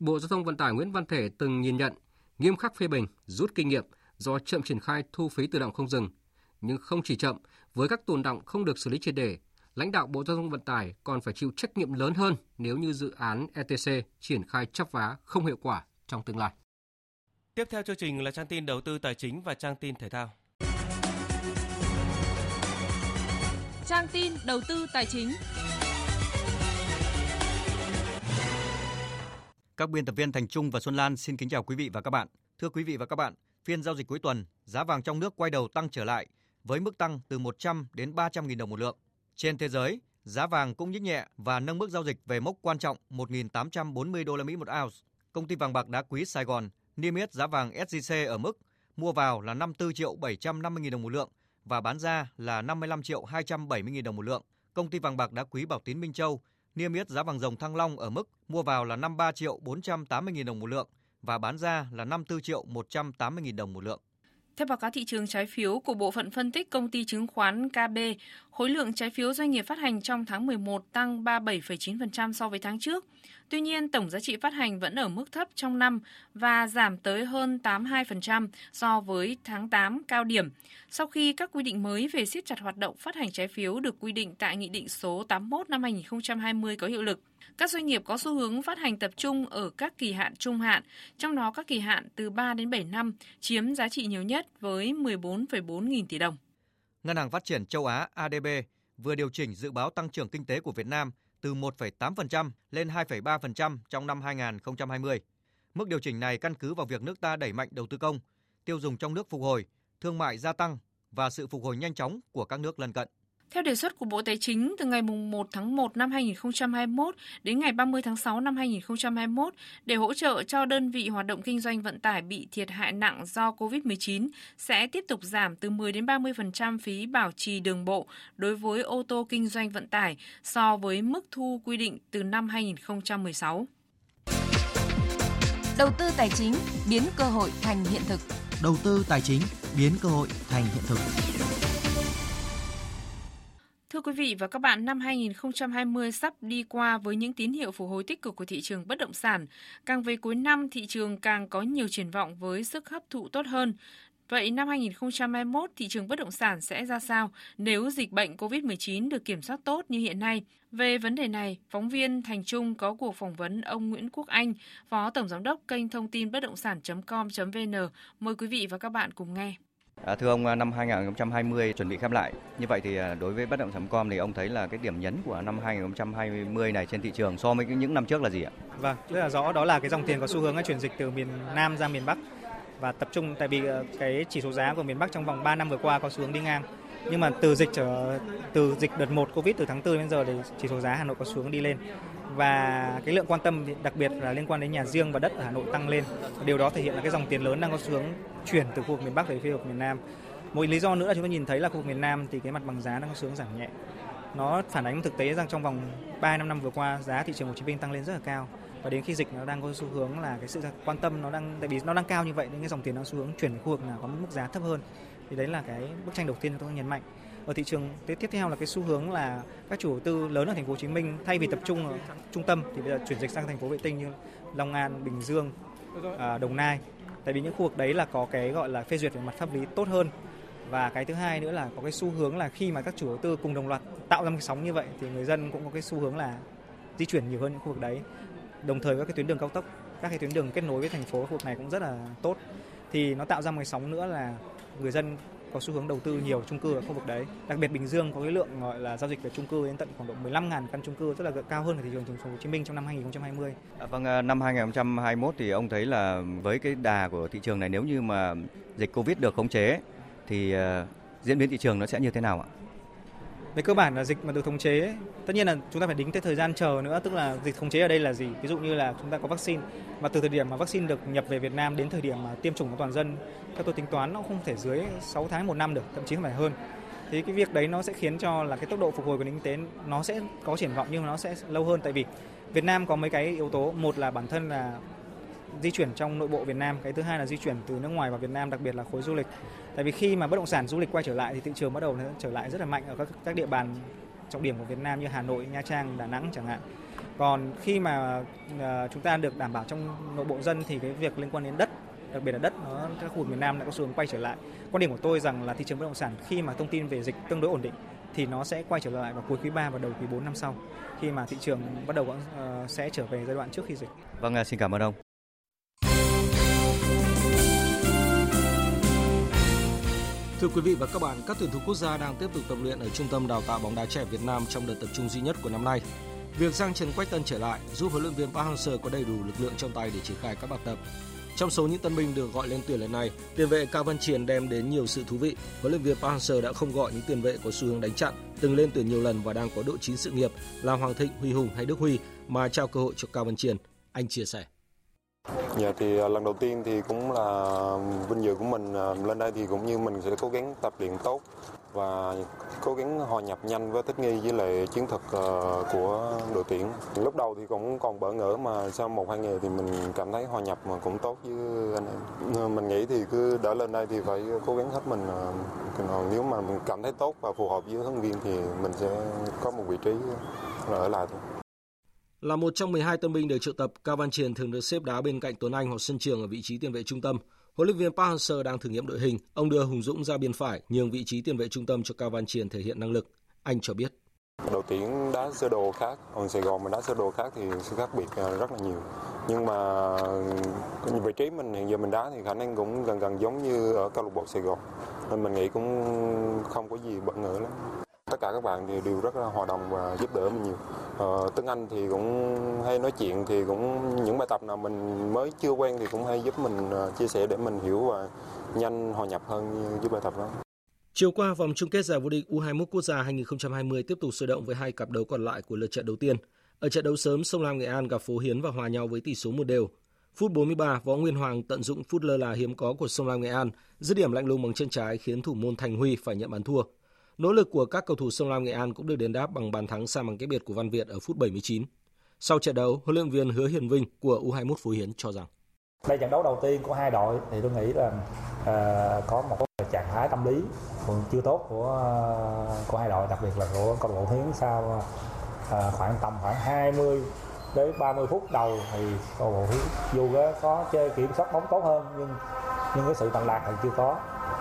Bộ Giao thông Vận tải Nguyễn Văn Thể từng nhìn nhận, nghiêm khắc phê bình, rút kinh nghiệm do chậm triển khai thu phí tự động không dừng. Nhưng không chỉ chậm, với các tồn đọng không được xử lý triệt để, lãnh đạo Bộ Giao thông Vận tải còn phải chịu trách nhiệm lớn hơn nếu như dự án e tê xê triển khai chắp vá không hiệu quả trong tương lai. Tiếp theo chương trình là trang tin đầu tư tài chính và trang tin thể thao. Trang tin đầu tư tài chính. Các biên tập viên Thành Trung và Xuân Lan xin kính chào quý vị và các bạn. Thưa quý vị và các bạn, phiên giao dịch cuối tuần, giá vàng trong nước quay đầu tăng trở lại với mức tăng từ một trăm đến ba trăm nghìn đồng một lượng. Trên thế giới, Giá vàng cũng nhích nhẹ và nâng mức giao dịch về mốc quan trọng một nghìn tám trăm bốn mươi đô la Mỹ một ounce. Công ty vàng bạc đá quý Sài Gòn niêm yết giá vàng ét gi xê ở mức mua vào là năm mươi tư triệu bảy trăm năm mươi nghìn đồng một lượng và bán ra là năm mươi lăm triệu hai trăm bảy mươi nghìn đồng một lượng. Công ty vàng bạc đá quý Bảo Tín Minh Châu niêm yết giá vàng rồng Thăng Long ở mức mua vào là năm mươi ba triệu bốn trăm tám mươi nghìn đồng một lượng và bán ra là năm mươi tư triệu một trăm tám mươi nghìn đồng một lượng. Theo báo cáo thị trường trái phiếu của Bộ phận Phân tích Công ty Chứng khoán ca bê, khối lượng trái phiếu doanh nghiệp phát hành trong tháng mười một tăng ba mươi bảy phẩy chín phần trăm so với tháng trước. Tuy nhiên, tổng giá trị phát hành vẫn ở mức thấp trong năm và giảm tới hơn tám mươi hai phần trăm so với tháng tám cao điểm, sau khi các quy định mới về siết chặt hoạt động phát hành trái phiếu được quy định tại Nghị định số tám mươi mốt năm hai nghìn không trăm hai mươi có hiệu lực. Các doanh nghiệp có xu hướng phát hành tập trung ở các kỳ hạn trung hạn, trong đó các kỳ hạn từ ba đến bảy năm chiếm giá trị nhiều nhất với mười bốn phẩy bốn nghìn tỷ đồng. Ngân hàng Phát triển Châu Á a đê bê vừa điều chỉnh dự báo tăng trưởng kinh tế của Việt Nam từ một phẩy tám phần trăm lên hai phẩy ba phần trăm trong năm hai nghìn không trăm hai mươi. Mức điều chỉnh này căn cứ vào việc nước ta đẩy mạnh đầu tư công, tiêu dùng trong nước phục hồi, thương mại gia tăng và sự phục hồi nhanh chóng của các nước lân cận. Theo đề xuất của Bộ Tài chính, từ ngày mùng một tháng một năm hai nghìn không trăm hai mươi mốt đến ngày ba mươi tháng sáu năm hai nghìn không trăm hai mươi mốt, để hỗ trợ cho đơn vị hoạt động kinh doanh vận tải bị thiệt hại nặng do cô vít mười chín sẽ tiếp tục giảm từ mười đến ba mươi phần trăm phí bảo trì đường bộ đối với ô tô kinh doanh vận tải so với mức thu quy định từ năm hai nghìn không trăm mười sáu. Đầu tư tài chính biến cơ hội thành hiện thực. Đầu tư tài chính biến cơ hội thành hiện thực. Thưa quý vị và các bạn, năm hai nghìn không trăm hai mươi sắp đi qua với những tín hiệu phục hồi tích cực của thị trường bất động sản. Càng về cuối năm, thị trường càng có nhiều triển vọng với sức hấp thụ tốt hơn. Vậy năm hai nghìn không trăm hai mươi mốt, thị trường bất động sản sẽ ra sao nếu dịch bệnh cô vít mười chín được kiểm soát tốt như hiện nay? Về vấn đề này, phóng viên Thành Trung có cuộc phỏng vấn ông Nguyễn Quốc Anh, Phó Tổng Giám đốc kênh thông tin bất động sản chấm com.vn. Mời quý vị và các bạn cùng nghe. À, thưa ông, năm hai nghìn không trăm hai mươi chuẩn bị khép lại. Như vậy thì đối với bất động sản chấm com thì ông thấy là cái điểm nhấn của năm hai nghìn không trăm hai mươi này trên thị trường so với những năm trước là gì ạ? Vâng, rất là rõ, đó là cái dòng tiền có xu hướng chuyển dịch từ miền Nam ra miền Bắc và tập trung, tại vì cái chỉ số giá của miền Bắc trong vòng ba năm vừa qua có xu hướng đi ngang. Nhưng mà từ dịch trở, từ dịch đợt một Covid từ tháng tư đến giờ thì chỉ số giá Hà Nội có xu hướng đi lên. Và cái lượng quan tâm đặc biệt là liên quan đến nhà riêng và đất ở Hà Nội tăng lên. Điều đó thể hiện là cái dòng tiền lớn đang có xu hướng chuyển từ khu vực miền Bắc về khu vực miền Nam. Một lý do nữa là chúng ta nhìn thấy là khu vực miền Nam thì cái mặt bằng giá đang có xu hướng giảm nhẹ. Nó phản ánh thực tế rằng trong vòng ba đến năm năm vừa qua giá thị trường Hồ Chí Minh tăng lên rất là cao. Và đến khi dịch nó đang có xu hướng là cái sự quan tâm nó đang, tại vì nó đang cao như vậy nên cái dòng tiền nó xu hướng chuyển về khu vực nào có mức giá thấp hơn. Thì đấy là cái bức tranh đầu tiên tôi nhấn mạnh. Ở thị trường tiếp theo là cái xu hướng là các chủ đầu tư lớn ở thành phố Hồ Chí Minh thay vì tập trung ở trung tâm thì bây giờ chuyển dịch sang thành phố vệ tinh như Long An, Bình Dương, Đồng Nai. Tại vì những khu vực đấy là có cái gọi là phê duyệt về mặt pháp lý tốt hơn. Và cái thứ hai nữa là có cái xu hướng là khi mà các chủ đầu tư cùng đồng loạt tạo ra một cái sóng như vậy thì người dân cũng có cái xu hướng là di chuyển nhiều hơn những khu vực đấy. Đồng thời các cái tuyến đường cao tốc, các cái tuyến đường kết nối với thành phố khu vực này cũng rất là tốt. Thì nó tạo ra một cái sóng nữa là người dân có xu hướng đầu tư nhiều chung cư ở khu vực đấy. Đặc biệt Bình Dương có cái lượng gọi là giao dịch về chung cư đến tận khoảng độ mười lăm nghìn căn chung cư, rất là cao hơn ở thị trường thành phố Hồ Chí Minh trong năm hai nghìn không trăm hai mươi. À, vâng, năm hai nghìn không trăm hai mươi mốt thì ông thấy là với cái đà của thị trường này, nếu như mà dịch Covid được khống chế thì uh, diễn biến thị trường nó sẽ như thế nào ạ? Về cơ bản là dịch mà được khống chế, tất nhiên là chúng ta phải tính tới thời gian chờ nữa, tức là dịch khống chế ở đây là gì? Ví dụ như là chúng ta có vaccine và từ thời điểm mà vaccine được nhập về Việt Nam đến thời điểm mà tiêm chủng của toàn dân, theo tôi tính toán nó không thể dưới sáu tháng một năm được, thậm chí không phải hơn. Thì cái việc đấy nó sẽ khiến cho là cái tốc độ phục hồi của nền kinh tế nó sẽ có triển vọng nhưng mà nó sẽ lâu hơn, tại vì Việt Nam có mấy cái yếu tố, một là bản thân là di chuyển trong nội bộ Việt Nam, cái thứ hai là di chuyển từ nước ngoài vào Việt Nam, đặc biệt là khối du lịch. Tại vì khi mà bất động sản du lịch quay trở lại thì thị trường bắt đầu trở lại rất là mạnh ở các các địa bàn trọng điểm của Việt Nam như Hà Nội, Nha Trang, Đà Nẵng chẳng hạn. Còn khi mà uh, chúng ta được đảm bảo trong nội bộ dân thì cái việc liên quan đến đất, đặc biệt là đất, nó các khu vực miền Nam đã có xu hướng quay trở lại. Quan điểm của tôi rằng là thị trường bất động sản khi mà thông tin về dịch tương đối ổn định thì nó sẽ quay trở lại vào cuối quý ba và đầu quý bốn năm sau, khi mà thị trường bắt đầu uh, sẽ trở về giai đoạn trước khi dịch. Vâng, xin cảm ơn ông. Thưa quý vị và các bạn, các tuyển thủ quốc gia đang tiếp tục tập luyện ở Trung tâm Đào tạo bóng đá trẻ Việt Nam trong đợt tập trung duy nhất của năm nay. Việc Giang Trần Quách Tân trở lại giúp huấn luyện viên Park Hang Seo có đầy đủ lực lượng trong tay để triển khai các bài tập. Trong số những tân binh được gọi lên tuyển lần này, tiền vệ Cao Văn Triền đem đến nhiều sự thú vị. Huấn luyện viên Park Hang Seo đã không gọi những tiền vệ có xu hướng đánh chặn, từng lên tuyển nhiều lần và đang có độ chín sự nghiệp là Hoàng Thịnh, Huy Hùng hay Đức Huy mà trao cơ hội cho Cao Văn Triền. Anh chia sẻ. Dạ thì lần đầu tiên thì cũng là vinh dự của mình lên đây, thì cũng như mình sẽ cố gắng tập luyện tốt và cố gắng hòa nhập nhanh với thích nghi với lại chiến thuật của đội tuyển. Lúc đầu thì cũng còn bỡ ngỡ mà sau một hai ngày thì mình cảm thấy hòa nhập mà cũng tốt với anh em. Mình nghĩ thì cứ đã lên đây thì phải cố gắng hết mình. Nếu mà mình cảm thấy tốt và phù hợp với huấn luyện viên thì mình sẽ có một vị trí ở lại thôi. Là một trong mười hai tân binh được triệu tập, Cao Văn Triền thường được xếp đá bên cạnh Tuấn Anh hoặc Xuân Trường ở vị trí tiền vệ trung tâm. Huấn luyện viên Park Hang Seo đang thử nghiệm đội hình, ông đưa Hùng Dũng ra biên phải, nhường vị trí tiền vệ trung tâm cho Cao Văn Triền thể hiện năng lực. Anh cho biết. Đầu tiên đá sơ đồ khác, còn Sài Gòn mình đá sơ đồ khác thì sự khác biệt rất là nhiều. Nhưng mà vị trí mình hiện giờ mình đá thì khả năng cũng gần gần giống như ở câu lạc bộ Sài Gòn. Nên mình nghĩ cũng không có gì bất ngờ lắm. Tất cả các bạn thì đều rất là hòa đồng và giúp đỡ mình nhiều. Ờ, tiếng Anh thì cũng hay nói chuyện, thì cũng những bài tập nào mình mới chưa quen thì cũng hay giúp mình chia sẻ để mình hiểu và nhanh hòa nhập hơn với bài tập đó. Chiều qua, vòng chung kết giải vô địch U hai mươi mốt quốc gia hai không hai không tiếp tục sôi động với hai cặp đấu còn lại của lượt trận đầu tiên. Ở trận đấu sớm, Sông Lam Nghệ An gặp Phố Hiến và hòa nhau với tỷ số một đều. Phút bốn mươi ba, Võ Nguyên Hoàng tận dụng phút lơ là hiếm có của Sông Lam Nghệ An, dứt điểm lạnh lùng bằng chân trái khiến thủ môn Thành Huy phải nhận bàn thua. Nỗ lực của các cầu thủ Sông Lam Nghệ An cũng được đền đáp bằng bàn thắng san bằng cách biệt của Văn Việt ở phút bảy mươi chín. Sau trận đấu, huấn luyện viên Hứa Hiền Vinh của U hai mươi mốt Phú Hiến cho rằng đây trận đấu đầu tiên của hai đội thì tôi nghĩ là uh, có một trạng thái tâm lý còn chưa tốt của uh, của hai đội, đặc biệt là của câu lạc bộ Hiến. Sau uh, khoảng tầm khoảng hai mươi đến ba mươi phút đầu thì câu lạc bộ Hiến dù có chơi kiểm soát bóng tốt hơn nhưng nhưng cái sự tận lạc thì chưa có.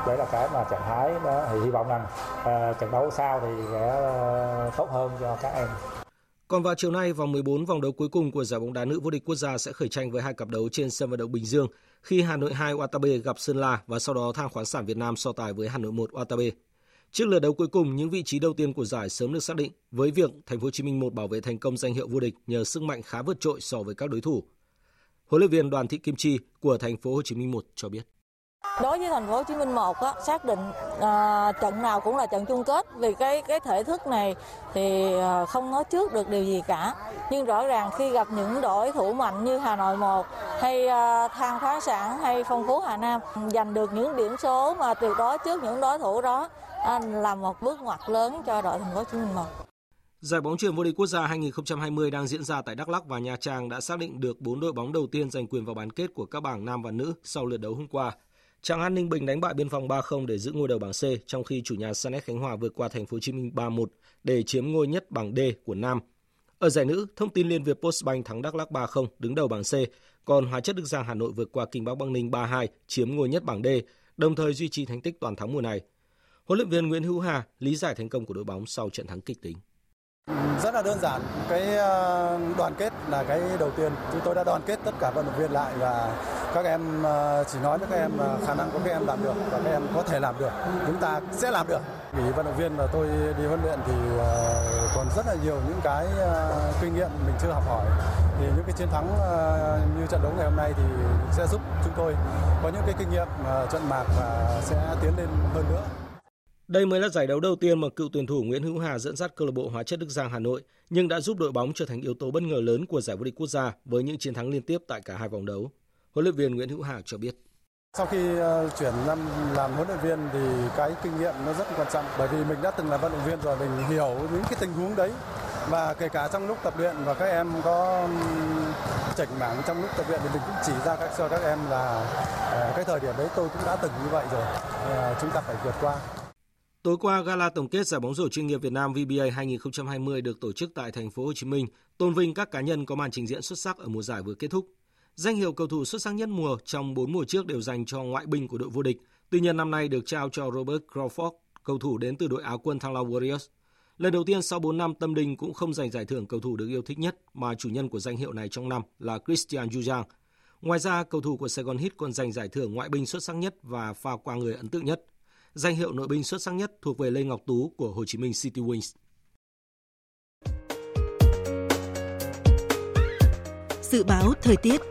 Đấy là cái mà trạng thái đó, thì hy vọng rằng uh, trận đấu sau thì sẽ uh, tốt hơn cho các em. Còn vào chiều nay, vòng mười bốn, vòng đấu cuối cùng của giải bóng đá nữ vô địch quốc gia sẽ khởi tranh với hai cặp đấu trên sân vận động Bình Dương khi Hà Nội hai Watabe gặp Sơn La và sau đó Than khoáng sản Việt Nam so tài với Hà Nội một Watabe. Trước lượt đấu cuối cùng, những vị trí đầu tiên của giải sớm được xác định với việc Thành phố Hồ Chí Minh một bảo vệ thành công danh hiệu vô địch nhờ sức mạnh khá vượt trội so với các đối thủ. Huấn luyện viên Đoàn Thị Kim Chi của Thành phố Hồ Chí Minh một cho biết. Đối với Thành phố Hồ Chí Minh một á, xác định à, trận nào cũng là trận chung kết, vì cái cái thể thức này thì à, không nói trước được điều gì cả. Nhưng rõ ràng khi gặp những đối thủ mạnh như Hà Nội một hay à, Than khoáng sản hay Phong Phú Hà Nam, giành được những điểm số mà tuyệt đối trước những đối thủ đó à, là một bước ngoặt lớn cho đội Thành phố Hồ Chí Minh một. Giải bóng chuyền vô địch quốc gia hai không hai không đang diễn ra tại Đắk Lắk và Nha Trang đã xác định được bốn đội bóng đầu tiên giành quyền vào bán kết của các bảng nam và nữ sau lượt đấu hôm qua. Tràng An Ninh Bình đánh bại Biên Phòng ba không để giữ ngôi đầu bảng C, trong khi chủ nhà Sanet Khánh Hòa vượt qua Thành phố Hồ Chí Minh ba một để chiếm ngôi nhất bảng D của Nam. Ở giải nữ, Thông tin Liên Việt Postbank thắng Đắk Lắk ba không đứng đầu bảng C, còn Hóa chất Đức Giang Hà Nội vượt qua Kinh Bắc Bắc Ninh ba hai chiếm ngôi nhất bảng D, đồng thời duy trì thành tích toàn thắng mùa này. Huấn luyện viên Nguyễn Hữu Hà lý giải thành công của đội bóng sau trận thắng kịch tính. Rất là đơn giản, cái đoàn kết là cái đầu tiên. Chúng tôi đã đoàn kết tất cả vận động viên lại và các em chỉ nói với các em khả năng của các em làm được và các em có thể làm được. Chúng ta sẽ làm được. Vì vận động viên mà tôi đi huấn luyện thì còn rất là nhiều những cái kinh nghiệm mình chưa học hỏi. Thì những cái chiến thắng như trận đấu ngày hôm nay thì sẽ giúp chúng tôi có những cái kinh nghiệm trận mạc và sẽ tiến lên hơn nữa. Đây mới là giải đấu đầu tiên mà cựu tuyển thủ Nguyễn Hữu Hà dẫn dắt câu lạc bộ Hóa chất Đức Giang Hà Nội, nhưng đã giúp đội bóng trở thành yếu tố bất ngờ lớn của giải vô địch quốc gia với những chiến thắng liên tiếp tại cả hai vòng đấu. Huấn luyện viên Nguyễn Hữu Hà cho biết. Sau khi uh, chuyển năm làm huấn luyện viên thì cái kinh nghiệm nó rất quan trọng, bởi vì mình đã từng là vận động viên rồi, mình hiểu những cái tình huống đấy. Và kể cả trong lúc tập luyện và các em có chỉnh mảng trong lúc tập luyện thì mình cũng chỉ ra các, cho các em là uh, cái thời điểm đấy tôi cũng đã từng như vậy rồi, uh, chúng ta phải vượt qua. Tối qua, gala tổng kết giải bóng rổ chuyên nghiệp Việt Nam vê bê a hai không hai không được tổ chức tại Thành phố Hồ Chí Minh, tôn vinh các cá nhân có màn trình diễn xuất sắc ở mùa giải vừa kết thúc. Danh hiệu cầu thủ xuất sắc nhất mùa trong bốn mùa trước đều dành cho ngoại binh của đội vô địch. Tuy nhiên năm nay được trao cho Robert Crawford, cầu thủ đến từ đội Áo quân Thăng Long Warriors. Lần đầu tiên sau bốn năm, Tâm Đình cũng không giành giải thưởng cầu thủ được yêu thích nhất mà chủ nhân của danh hiệu này trong năm là Christian Dujang. Ngoài ra, cầu thủ của Sài Gòn Heat còn giành giải thưởng ngoại binh xuất sắc nhất và pha qua người ấn tượng nhất. Danh hiệu nội binh xuất sắc nhất thuộc về Lê Ngọc Tú của Hồ Chí Minh City Wings. Dự báo thời tiết.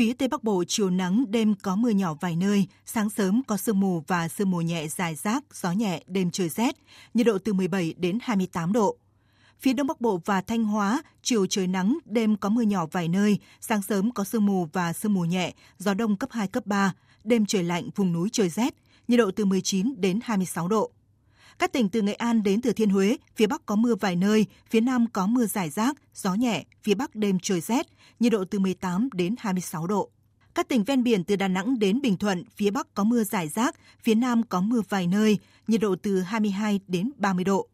Phía Tây Bắc Bộ chiều nắng, đêm có mưa nhỏ vài nơi, sáng sớm có sương mù và sương mù nhẹ rải rác, gió nhẹ, đêm trời rét, nhiệt độ từ mười bảy đến hai mươi tám độ. Phía Đông Bắc Bộ và Thanh Hóa, chiều trời nắng, đêm có mưa nhỏ vài nơi, sáng sớm có sương mù và sương mù nhẹ, gió đông cấp hai, cấp ba, đêm trời lạnh, vùng núi trời rét, nhiệt độ từ mười chín đến hai mươi sáu độ. Các tỉnh từ Nghệ An đến Thừa Thiên Huế, phía Bắc có mưa vài nơi, phía Nam có mưa rải rác, gió nhẹ, phía Bắc đêm trời rét, nhiệt độ từ mười tám đến hai mươi sáu độ. Các tỉnh ven biển từ Đà Nẵng đến Bình Thuận, phía Bắc có mưa rải rác, phía Nam có mưa vài nơi, nhiệt độ từ hai mươi hai đến ba mươi độ.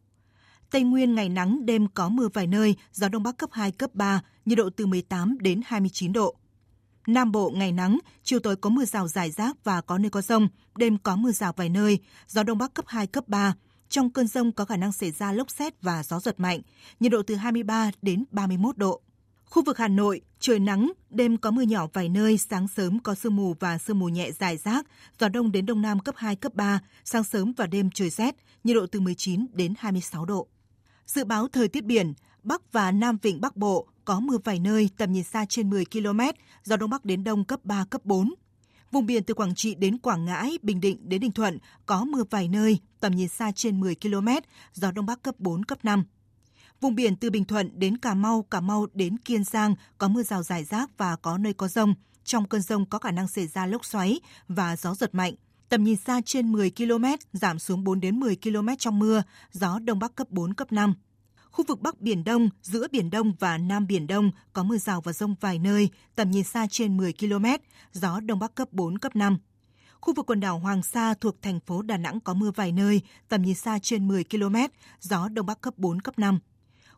Tây Nguyên ngày nắng, đêm có mưa vài nơi, gió Đông Bắc cấp hai, cấp ba, nhiệt độ từ mười tám đến hai mươi chín độ. Nam Bộ ngày nắng, chiều tối có mưa rào rải rác và có nơi có dông, đêm có mưa rào vài nơi, gió Đông Bắc cấp hai, cấp ba. Trong cơn dông có khả năng xảy ra lốc sét và gió giật mạnh, nhiệt độ từ hai mươi ba đến ba mươi mốt độ. Khu vực Hà Nội, trời nắng, đêm có mưa nhỏ vài nơi, sáng sớm có sương mù và sương mù nhẹ rải rác, gió đông đến đông nam cấp hai, cấp ba, sáng sớm và đêm trời rét, nhiệt độ từ mười chín đến hai mươi sáu độ. Dự báo thời tiết biển, Bắc và Nam Vịnh Bắc Bộ có mưa vài nơi, tầm nhìn xa trên mười ki lô mét, gió đông bắc đến đông cấp ba, cấp bốn. Vùng biển từ Quảng Trị đến Quảng Ngãi, Bình Định đến Bình Thuận có mưa vài nơi, tầm nhìn xa trên mười ki lô mét, gió đông bắc cấp bốn, cấp năm. Vùng biển từ Bình Thuận đến Cà Mau, Cà Mau đến Kiên Giang có mưa rào rải rác và có nơi có dông. Trong cơn dông có khả năng xảy ra lốc xoáy và gió giật mạnh. Tầm nhìn xa trên mười ki lô mét, giảm xuống bốn đến mười ki lô mét trong mưa, gió đông bắc cấp bốn, cấp năm. Khu vực Bắc Biển Đông, giữa Biển Đông và Nam Biển Đông có mưa rào và dông vài nơi, tầm nhìn xa trên mười ki lô mét, gió Đông Bắc cấp bốn, cấp năm. Khu vực quần đảo Hoàng Sa thuộc thành phố Đà Nẵng có mưa vài nơi, tầm nhìn xa trên mười ki lô mét, gió Đông Bắc cấp bốn, cấp năm.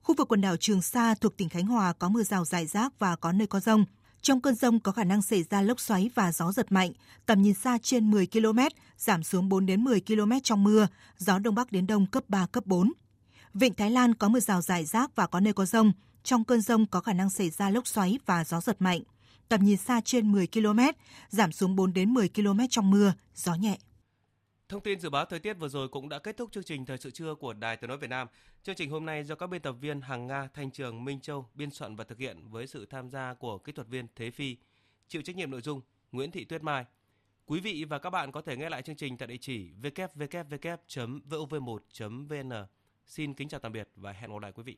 Khu vực quần đảo Trường Sa thuộc tỉnh Khánh Hòa có mưa rào rải rác và có nơi có dông. Trong cơn dông có khả năng xảy ra lốc xoáy và gió giật mạnh, tầm nhìn xa trên mười ki lô mét, giảm xuống bốn đến mười ki lô mét trong mưa, gió Đông Bắc đến Đông cấp ba, cấp bốn. Vịnh Thái Lan có mưa rào rải rác và có nơi có dông. Trong cơn dông có khả năng xảy ra lốc xoáy và gió giật mạnh. Tầm nhìn xa trên mười ki lô mét, giảm xuống bốn đến mười ki lô mét trong mưa, gió nhẹ. Thông tin dự báo thời tiết vừa rồi cũng đã kết thúc chương trình Thời sự trưa của Đài Tiếng nói Việt Nam. Chương trình hôm nay do các biên tập viên Hằng Nga, Thanh Trường, Minh Châu biên soạn và thực hiện với sự tham gia của kỹ thuật viên Thế Phi. Chịu trách nhiệm nội dung Nguyễn Thị Tuyết Mai. Quý vị và các bạn có thể nghe lại chương trình tại địa chỉ w w w chấm v o v một chấm v n. Xin kính chào tạm biệt và hẹn gặp lại quý vị.